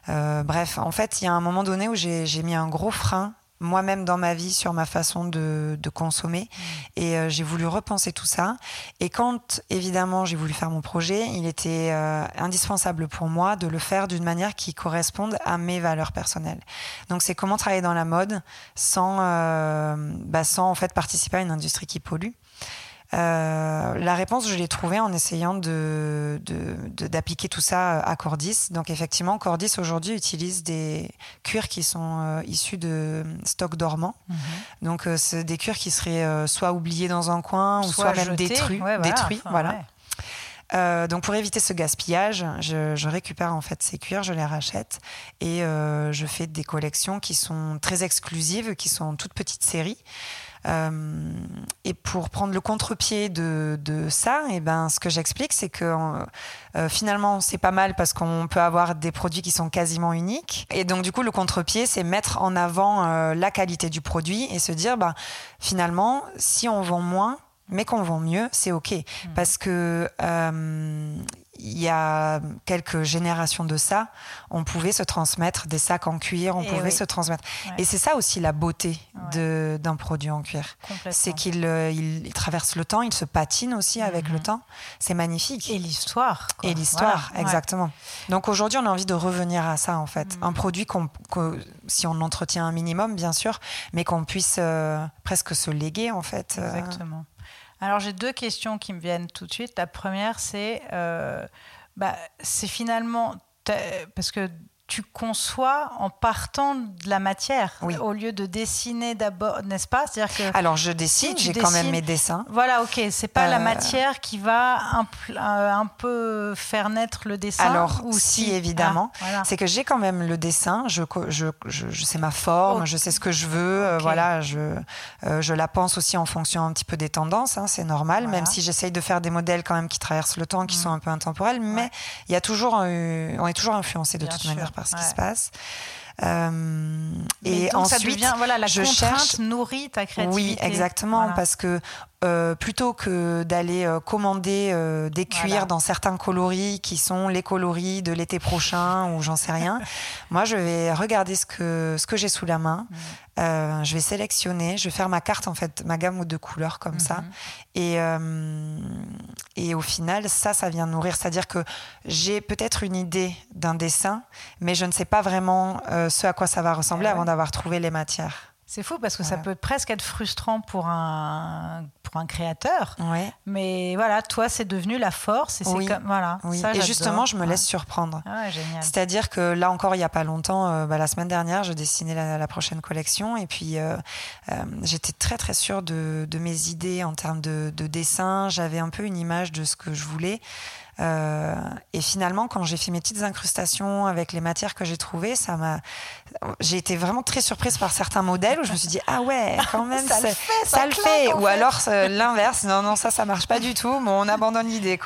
Bref, en fait, il y a un moment donné où j'ai mis un gros frein moi-même dans ma vie sur ma façon de consommer et j'ai voulu repenser tout ça, et quand évidemment j'ai voulu faire mon projet, il était indispensable pour moi de le faire d'une manière qui corresponde à mes valeurs personnelles. Donc c'est comment travailler dans la mode sans en fait participer à une industrie qui pollue. La réponse, je l'ai trouvée en essayant d'appliquer tout ça à Cordiz. Donc effectivement, Cordiz aujourd'hui utilise des cuirs qui sont issus de stocks dormants. Donc c'est des cuirs qui seraient soit oubliés dans un coin, soit même jetés, détruits. Voilà. Donc pour éviter ce gaspillage, je récupère en fait ces cuirs, je les rachète et je fais des collections qui sont très exclusives, qui sont en toute petite série. Et pour prendre le contre-pied de ça, et ce que j'explique, c'est que finalement c'est pas mal parce qu'on peut avoir des produits qui sont quasiment uniques, et donc du coup le contre-pied, c'est mettre en avant la qualité du produit et se dire finalement si on vend moins mais qu'on vend mieux, c'est ok, parce que il y a quelques générations de ça, on pouvait se transmettre des sacs en cuir, se transmettre. Ouais. Et c'est ça aussi la beauté d'un produit en cuir. C'est qu'il traverse le temps, il se patine aussi avec le temps. C'est magnifique. Et l'histoire. Quoi. Et l'histoire, voilà. Exactement. Ouais. Donc aujourd'hui, on a envie de revenir à ça, en fait. Un produit que si on entretient un minimum, bien sûr, mais qu'on puisse presque se léguer, en fait. Exactement. Alors, j'ai deux questions qui me viennent tout de suite. La première, c'est... c'est finalement... Parce que tu conçois en partant de la matière, au lieu de dessiner d'abord, n'est-ce pas ? C'est-à-dire que... Alors, je dessine, quand même mes dessins. Voilà, ok. C'est pas la matière qui va un peu faire naître le dessin. Alors, si, évidemment. Ah, voilà. C'est que j'ai quand même le dessin. Je sais ma forme, je sais ce que je veux. Okay. Voilà, je la pense aussi en fonction un petit peu des tendances. Hein, c'est normal, même si j'essaye de faire des modèles quand même qui traversent le temps, qui sont un peu intemporels. Mais il y a toujours on est toujours influencé de toute manière par ce qui se passe. Et donc ensuite, ça devient, la contrainte nourrit ta créativité. Oui, exactement, parce que plutôt que d'aller commander des cuirs dans certains coloris qui sont les coloris de l'été prochain ou j'en sais rien, moi je vais regarder ce que j'ai sous la main, je vais sélectionner, je vais faire ma carte en fait, ma gamme de couleurs comme ça, et au final ça vient nourrir, c'est-à-dire que j'ai peut-être une idée d'un dessin mais je ne sais pas vraiment ce à quoi ça va ressembler avant d'avoir trouvé les matières. C'est fou parce que ça peut presque être frustrant pour un créateur. Ouais. Mais toi, c'est devenu la force. Et, c'est comme, ça, et justement, je me laisse surprendre. Ah ouais, génial. C'est-à-dire que là encore, il n'y a pas longtemps, la semaine dernière, je dessinais la prochaine collection. Et puis, j'étais très, très sûre de mes idées en termes de dessin. J'avais un peu une image de ce que je voulais. Et finalement, quand j'ai fait mes petites incrustations avec les matières que j'ai trouvées, j'ai été vraiment très surprise par certains modèles où je me suis dit « Ah ouais, quand même, ça le fait !» Ou alors l'inverse, « Non, ça marche pas du tout, bon, on abandonne l'idée. »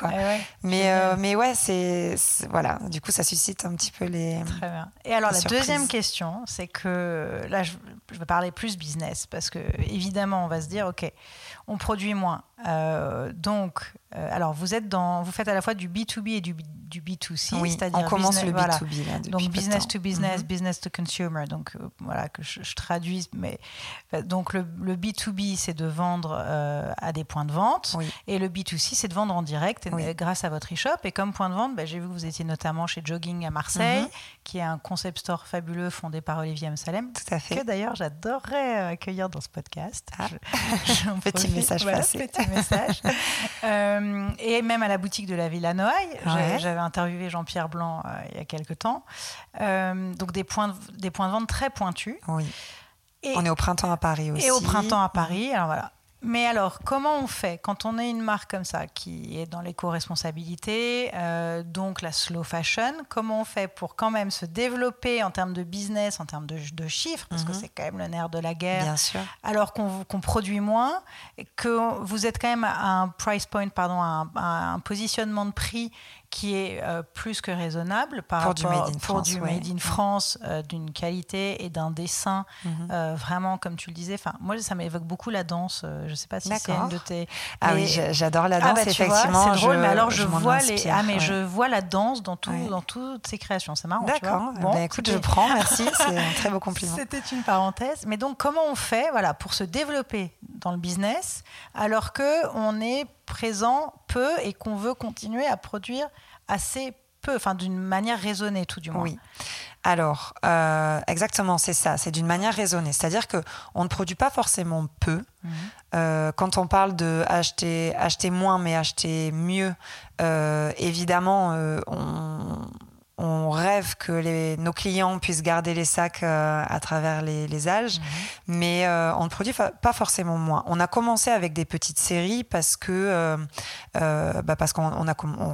Mais ouais, c'est... Voilà, du coup, ça suscite un petit peu les... Très bien. Et alors, la deuxième question, c'est que... Là, je vais parler plus business, parce que évidemment, on va se dire « Ok, on produit moins. » Alors vous faites à la fois du B2B et du B2C, oui, c'est-à-dire on commence business, le B2B là, donc business to business, business to consumer, donc voilà que je traduise, mais donc le B2B c'est de vendre à des points de vente, oui. Et le B2C c'est de vendre en direct, oui, grâce à votre e-shop. Et comme point de vente, j'ai vu que vous étiez notamment chez Jogging à Marseille, qui est un concept store fabuleux fondé par Olivier M. Salem, tout à fait, que d'ailleurs j'adorerais accueillir dans ce podcast. Petit message passé. Message. Et même à la boutique de la Villa Noailles, j'avais interviewé Jean-Pierre Blanc il y a quelques temps. Donc des points de vente très pointus. Oui. Et on est au printemps à Paris aussi. Et au printemps à Paris, alors voilà. Mais alors, comment on fait quand on est une marque comme ça, qui est dans l'éco-responsabilité, donc la slow fashion, comment on fait pour quand même se développer en termes de business, en termes de chiffres, parce que c'est quand même le nerf de la guerre, bien sûr, alors qu'on produit moins, et que vous êtes quand même à un price point, à un positionnement de prix qui est plus que raisonnable pour du made in France, d'une qualité et d'un dessin, vraiment comme tu le disais. Enfin, moi ça m'évoque beaucoup la danse. Je sais pas si c'est une de tes. Ah oui, j'adore la danse, effectivement. Vois, c'est drôle, mais alors je vois la danse dans toutes ces créations. C'est marrant. D'accord. Tu vois, écoute, je prends. Merci, c'est un très beau compliment. C'était une parenthèse. Mais donc, comment on fait, pour se développer dans le business, alors que on est présent peu et qu'on veut continuer à produire assez peu, d'une manière raisonnée tout du moins. Oui. Alors, exactement, c'est ça, c'est d'une manière raisonnée. C'est-à-dire qu'on ne produit pas forcément peu. Quand on parle de acheter moins mais acheter mieux, évidemment, on rêve que nos clients puissent garder les sacs à travers les âges, mais on ne produit pas forcément moins. On a commencé avec des petites séries parce qu'on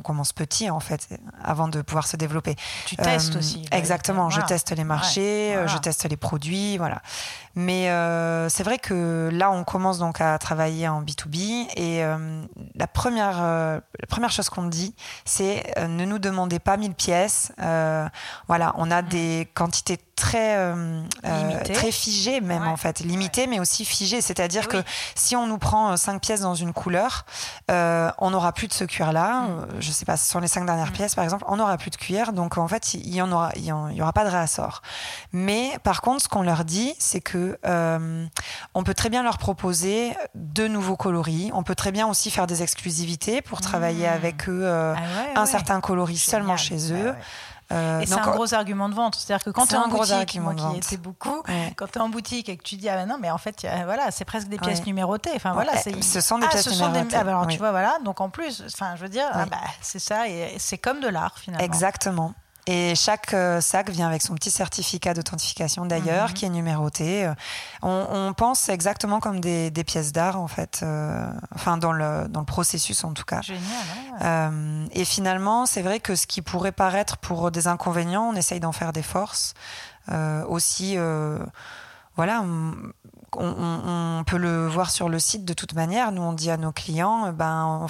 commence petit en fait, avant de pouvoir se développer. Tu testes aussi. Exactement, je teste les marchés, je teste les produits, voilà. Mais c'est vrai que là, on commence donc à travailler en B2B et la première chose qu'on dit, c'est ne nous demandez pas 1000 pièces. On a des quantités très figées même en fait, limitées mais aussi figées, c'est-à-dire que si on nous prend 5 pièces dans une couleur, on n'aura plus de ce cuir-là, je sais pas, sur les 5 dernières pièces par exemple, on n'aura plus de cuir, donc en fait il y aura pas de réassort. Mais par contre, ce qu'on leur dit, c'est que on peut très bien leur proposer de nouveaux coloris, on peut très bien aussi faire des exclusivités pour travailler avec eux, un certain coloris seulement chez eux. Et c'est un gros argument de vente, c'est-à-dire que quand tu es en boutique, moi qui étais beaucoup, quand tu es en boutique et que tu dis c'est presque des pièces numérotées, ce sont des pièces numérotées. Tu vois, donc en plus, c'est ça, et c'est comme de l'art finalement. Exactement. Et chaque sac vient avec son petit certificat d'authentification d'ailleurs, qui est numéroté. On pense exactement comme des pièces d'art en fait, dans le processus en tout cas. Génial. Et finalement, c'est vrai que ce qui pourrait paraître pour des inconvénients, on essaye d'en faire des forces. On peut le voir sur le site de toute manière. Nous, on dit à nos clients, par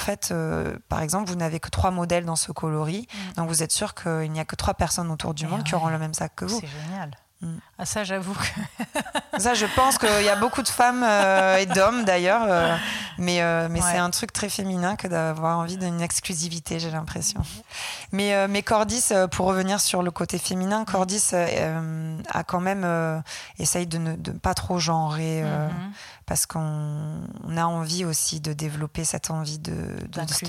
exemple, vous n'avez que 3 modèles dans ce coloris, donc vous êtes sûr qu'il n'y a que 3 personnes autour du monde qui auront le même sac que vous. C'est génial. Ah, ça, j'avoue que... ça, je pense qu'il y a beaucoup de femmes et d'hommes d'ailleurs, mais c'est un truc très féminin que d'avoir envie d'une exclusivité, j'ai l'impression. Mais Cordiz, pour revenir sur le côté féminin, Cordiz a quand même essayé de ne pas trop genrer, parce qu'on a envie aussi de développer cette envie de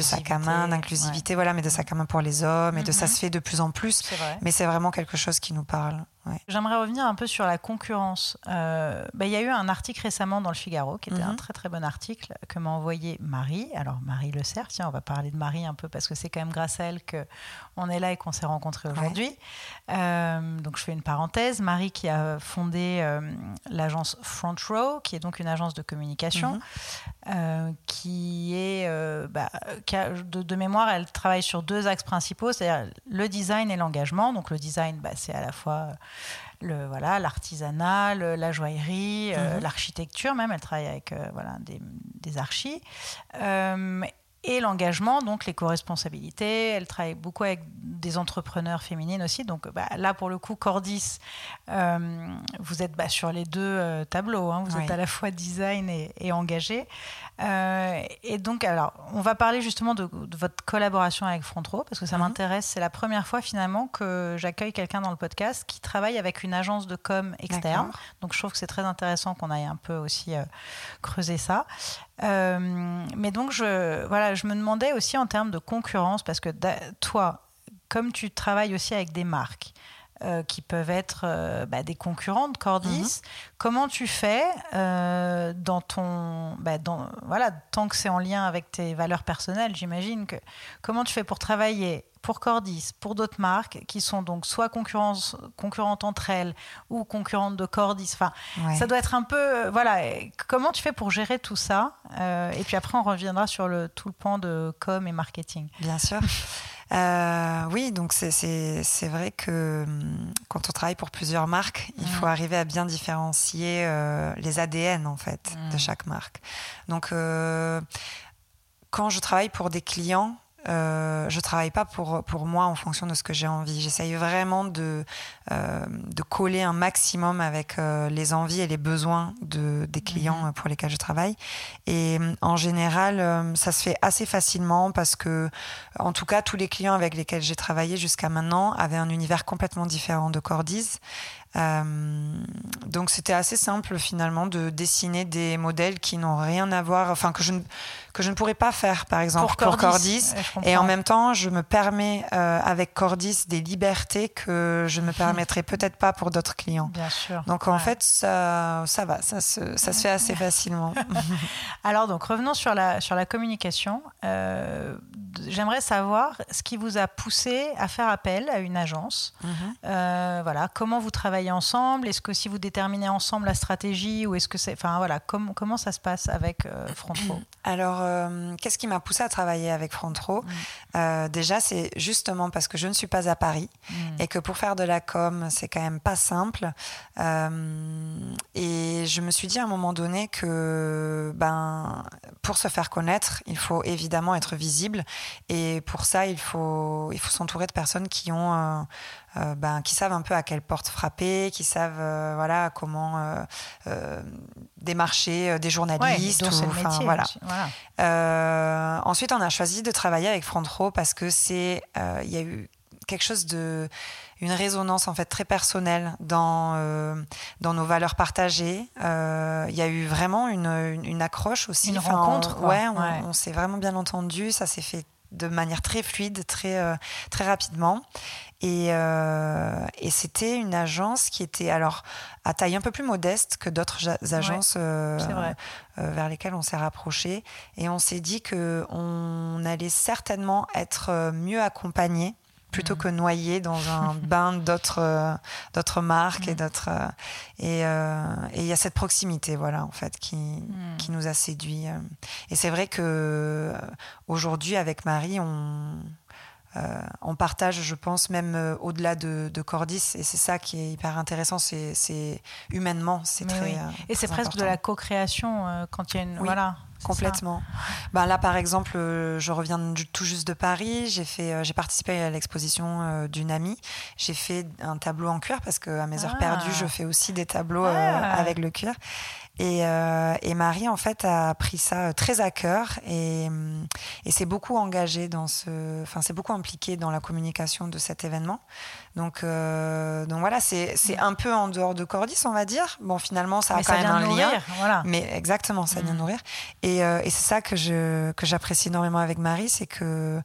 sac à main, d'inclusivité, mais de sac à main pour les hommes, et de ça se fait de plus en plus, mais c'est vraiment quelque chose qui nous parle. Ouais. J'aimerais revenir un peu sur la concurrence. Il y a eu un article récemment dans le Figaro qui était un très très bon article que m'a envoyé Marie. Alors Marie Le Sert, tiens, on va parler de Marie un peu parce que c'est quand même grâce à elle qu'on est là et qu'on s'est rencontrés aujourd'hui. Donc je fais une parenthèse. Marie qui a fondé l'agence Front Row, qui est donc une agence agence de communication, qui est, de mémoire, elle travaille sur deux axes principaux, c'est-à-dire le design et l'engagement. Donc le design, c'est à la fois l'artisanat, la joaillerie, l'architecture même. Elle travaille avec des archis. Et l'engagement, donc l'éco-responsabilité. Elle travaille beaucoup avec des entrepreneurs féminines aussi. Donc là, pour le coup, Cordiz, vous êtes sur les deux tableaux. Hein. Vous êtes à la fois design et engagé. Et donc, alors, on va parler justement de votre collaboration avec Front Row, parce que ça m'intéresse. C'est la première fois finalement que j'accueille quelqu'un dans le podcast qui travaille avec une agence de com externe. D'accord. Donc, je trouve que c'est très intéressant qu'on aille un peu aussi creuser ça. Mais donc, je me demandais aussi en termes de concurrence, parce que toi, comme tu travailles aussi avec des marques qui peuvent être des concurrentes, Cordiz, comment tu fais dans ton... tant que c'est en lien avec tes valeurs personnelles, j'imagine que... Comment tu fais pour travailler pour Cordiz, pour d'autres marques qui sont donc soit concurrentes entre elles ou concurrentes de Cordiz. Ça doit être un peu... Comment tu fais pour gérer tout ça et puis après, on reviendra sur tout le pan de com et marketing. Bien sûr. Oui, donc c'est vrai que quand on travaille pour plusieurs marques, il faut arriver à bien différencier les ADN, en fait, de chaque marque. Donc, quand je travaille pour des clients... je travaille pas pour moi en fonction de ce que j'ai envie. J'essaye vraiment de coller un maximum avec les envies et les besoins des clients pour lesquels je travaille. Et en général, ça se fait assez facilement parce que, en tout cas, tous les clients avec lesquels j'ai travaillé jusqu'à maintenant avaient un univers complètement différent de Cordiz. Donc c'était assez simple finalement de dessiner des modèles qui n'ont rien à voir, enfin que je ne pourrais pas faire par exemple pour Cordiz, et en même temps je me permets avec Cordiz des libertés que je me permettrais peut-être pas pour d'autres clients. Bien sûr. Donc en fait ça va, ça se fait assez facilement. Alors donc revenons sur la communication. J'aimerais savoir ce qui vous a poussé à faire appel à une agence. Comment vous travaillez ensemble? Est-ce que si vous déterminez ensemble la stratégie ou est-ce que c'est... comment ça se passe avec Front Row? Alors, qu'est-ce qui m'a poussée à travailler avec Front Row? Déjà, c'est justement parce que je ne suis pas à Paris et que pour faire de la com, c'est quand même pas simple. Et je me suis dit à un moment donné que pour se faire connaître, il faut évidemment être visible et pour ça, il faut s'entourer de personnes qui ont... qui savent un peu à quelle porte frapper, qui savent comment démarcher des journalistes. Ouais, ou, métier, voilà. Ensuite, on a choisi de travailler avec Front Row parce que il y a eu quelque chose une résonance en fait très personnelle dans nos valeurs partagées. Il y a eu vraiment une accroche aussi, une rencontre. On s'est vraiment bien entendu, ça s'est fait de manière très fluide, très rapidement. Et c'était une agence qui était alors à taille un peu plus modeste que d'autres agences vers lesquelles on s'est rapproché. Et on s'est dit qu'on allait certainement être mieux accompagné plutôt que noyé dans un bain d'autres marques et d'autres... Et il y a cette proximité, en fait, qui nous a séduits. Et c'est vrai qu'aujourd'hui, avec Marie, on partage, je pense, même au-delà de Cordiz, et c'est ça qui est hyper intéressant, c'est humainement, c'est mais très et très c'est presque important. De la co-création quand il y a une... Oui. Voilà. Complètement. Là, par exemple, je reviens tout juste de Paris. J'ai participé à l'exposition d'une amie. J'ai fait un tableau en cuir parce qu'à mes heures perdues, je fais aussi des tableaux avec le cuir. Et Marie, en fait, a pris ça très à cœur et s'est beaucoup engagée s'est beaucoup impliquée dans la communication de cet événement. Donc voilà, c'est un peu en dehors de Cordiz, on va dire. Bon, finalement, ça a quand même un lien. Voilà. Mais exactement, ça vient nourrir. Et c'est ça que j'apprécie énormément avec Marie, c'est que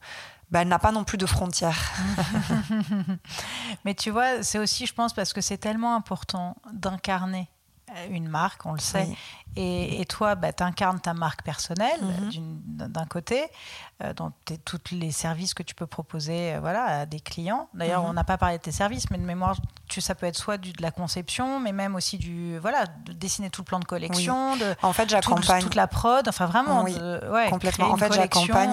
elle n'a pas non plus de frontières. Mais tu vois, c'est aussi, je pense, parce que c'est tellement important d'incarner une marque, on le sait, Et toi, bah, tu incarnes ta marque personnelle, d'un côté, dont tous les services que tu peux proposer à des clients. D'ailleurs, on n'a pas parlé de tes services, mais de mémoire, ça peut être soit de la conception, mais même aussi de dessiner tout le plan de collection, en fait, j'accompagne toute la prod, enfin vraiment. Complètement. En fait, j'accompagne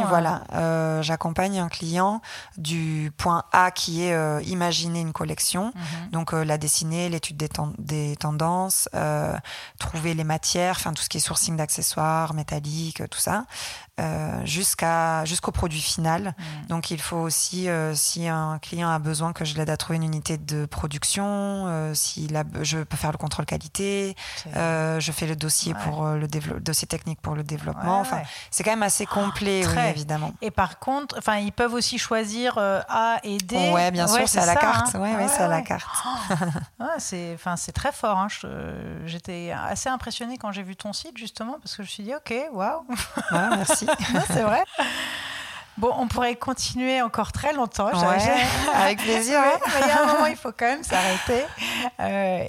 un client du point A qui est imaginer une collection, donc la dessiner, l'étude des tendances, trouver les matières, enfin tout ce qui est sourcing d'accessoires, métalliques, tout ça, jusqu'au produit final. Donc il faut aussi, si un client a besoin que je l'aide à trouver une unité de production, je peux faire le contrôle qualité, je fais le dossier pour dossier technique pour le développement. C'est quand même assez complet, évidemment. Et par contre, ils peuvent aussi choisir A et D. Ouais, bien sûr, c'est à la carte. C'est à la carte. C'est très fort. J'étais assez impressionnée quand j'ai vu ton site, justement, parce que je me suis dit, ok, waouh. Ouais, merci. Non, c'est vrai. Bon, on pourrait continuer encore très longtemps. Avec plaisir. Il y a un moment, il faut quand même s'arrêter.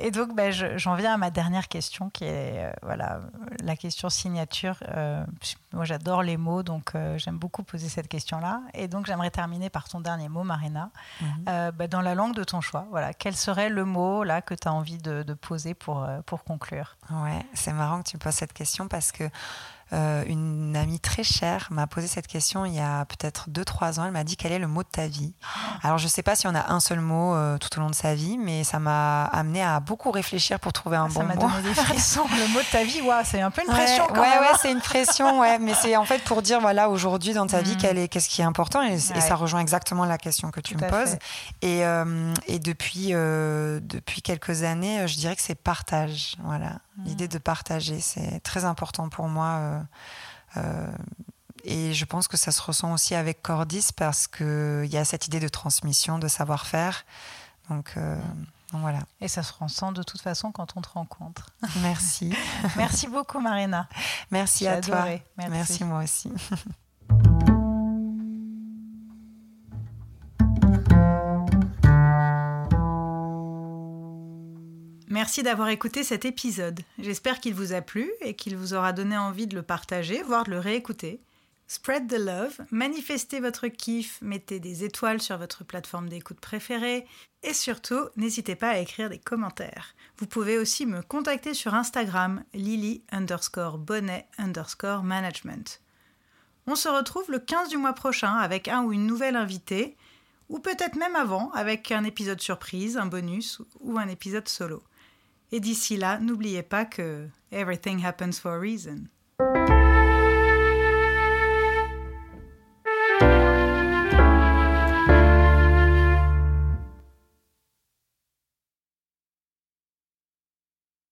Et donc, j'en viens à ma dernière question, qui est la question signature. Moi, j'adore les mots, donc j'aime beaucoup poser cette question-là. Et donc, j'aimerais terminer par ton dernier mot, Marina. Dans la langue de ton choix, quel serait le mot là, que tu as envie de poser pour conclure? C'est marrant que tu me poses cette question parce que une amie très chère m'a posé cette question il y a peut-être 2-3 ans. Elle m'a dit: quel est le mot de ta vie? Alors je ne sais pas si on a un seul mot tout au long de sa vie, mais ça m'a amené à beaucoup réfléchir pour trouver un bon mot. Ça m'a donné des frissons. Le mot de ta vie, c'est un peu une pression quand même. C'est une pression, mais c'est en fait pour dire aujourd'hui dans ta vie qu'est-ce qui est important, et ça rejoint exactement la question que tu me poses. Et depuis quelques années, je dirais que c'est partage. L'idée de partager, c'est très important pour moi. Et je pense que ça se ressent aussi avec Cordiz parce qu'il y a cette idée de transmission, de savoir-faire. Donc voilà. Et ça se ressent de toute façon quand on te rencontre. Merci. Merci beaucoup, Marina. Merci à toi. Merci moi aussi. Merci d'avoir écouté cet épisode. J'espère qu'il vous a plu et qu'il vous aura donné envie de le partager, voire de le réécouter. Spread the love, manifestez votre kiff, mettez des étoiles sur votre plateforme d'écoute préférée et surtout, n'hésitez pas à écrire des commentaires. Vous pouvez aussi me contacter sur Instagram, lily_bonnet_management. On se retrouve le 15 du mois prochain avec un ou une nouvelle invitée, ou peut-être même avant avec un épisode surprise, un bonus ou un épisode solo. Et d'ici là, n'oubliez pas que everything happens for a reason.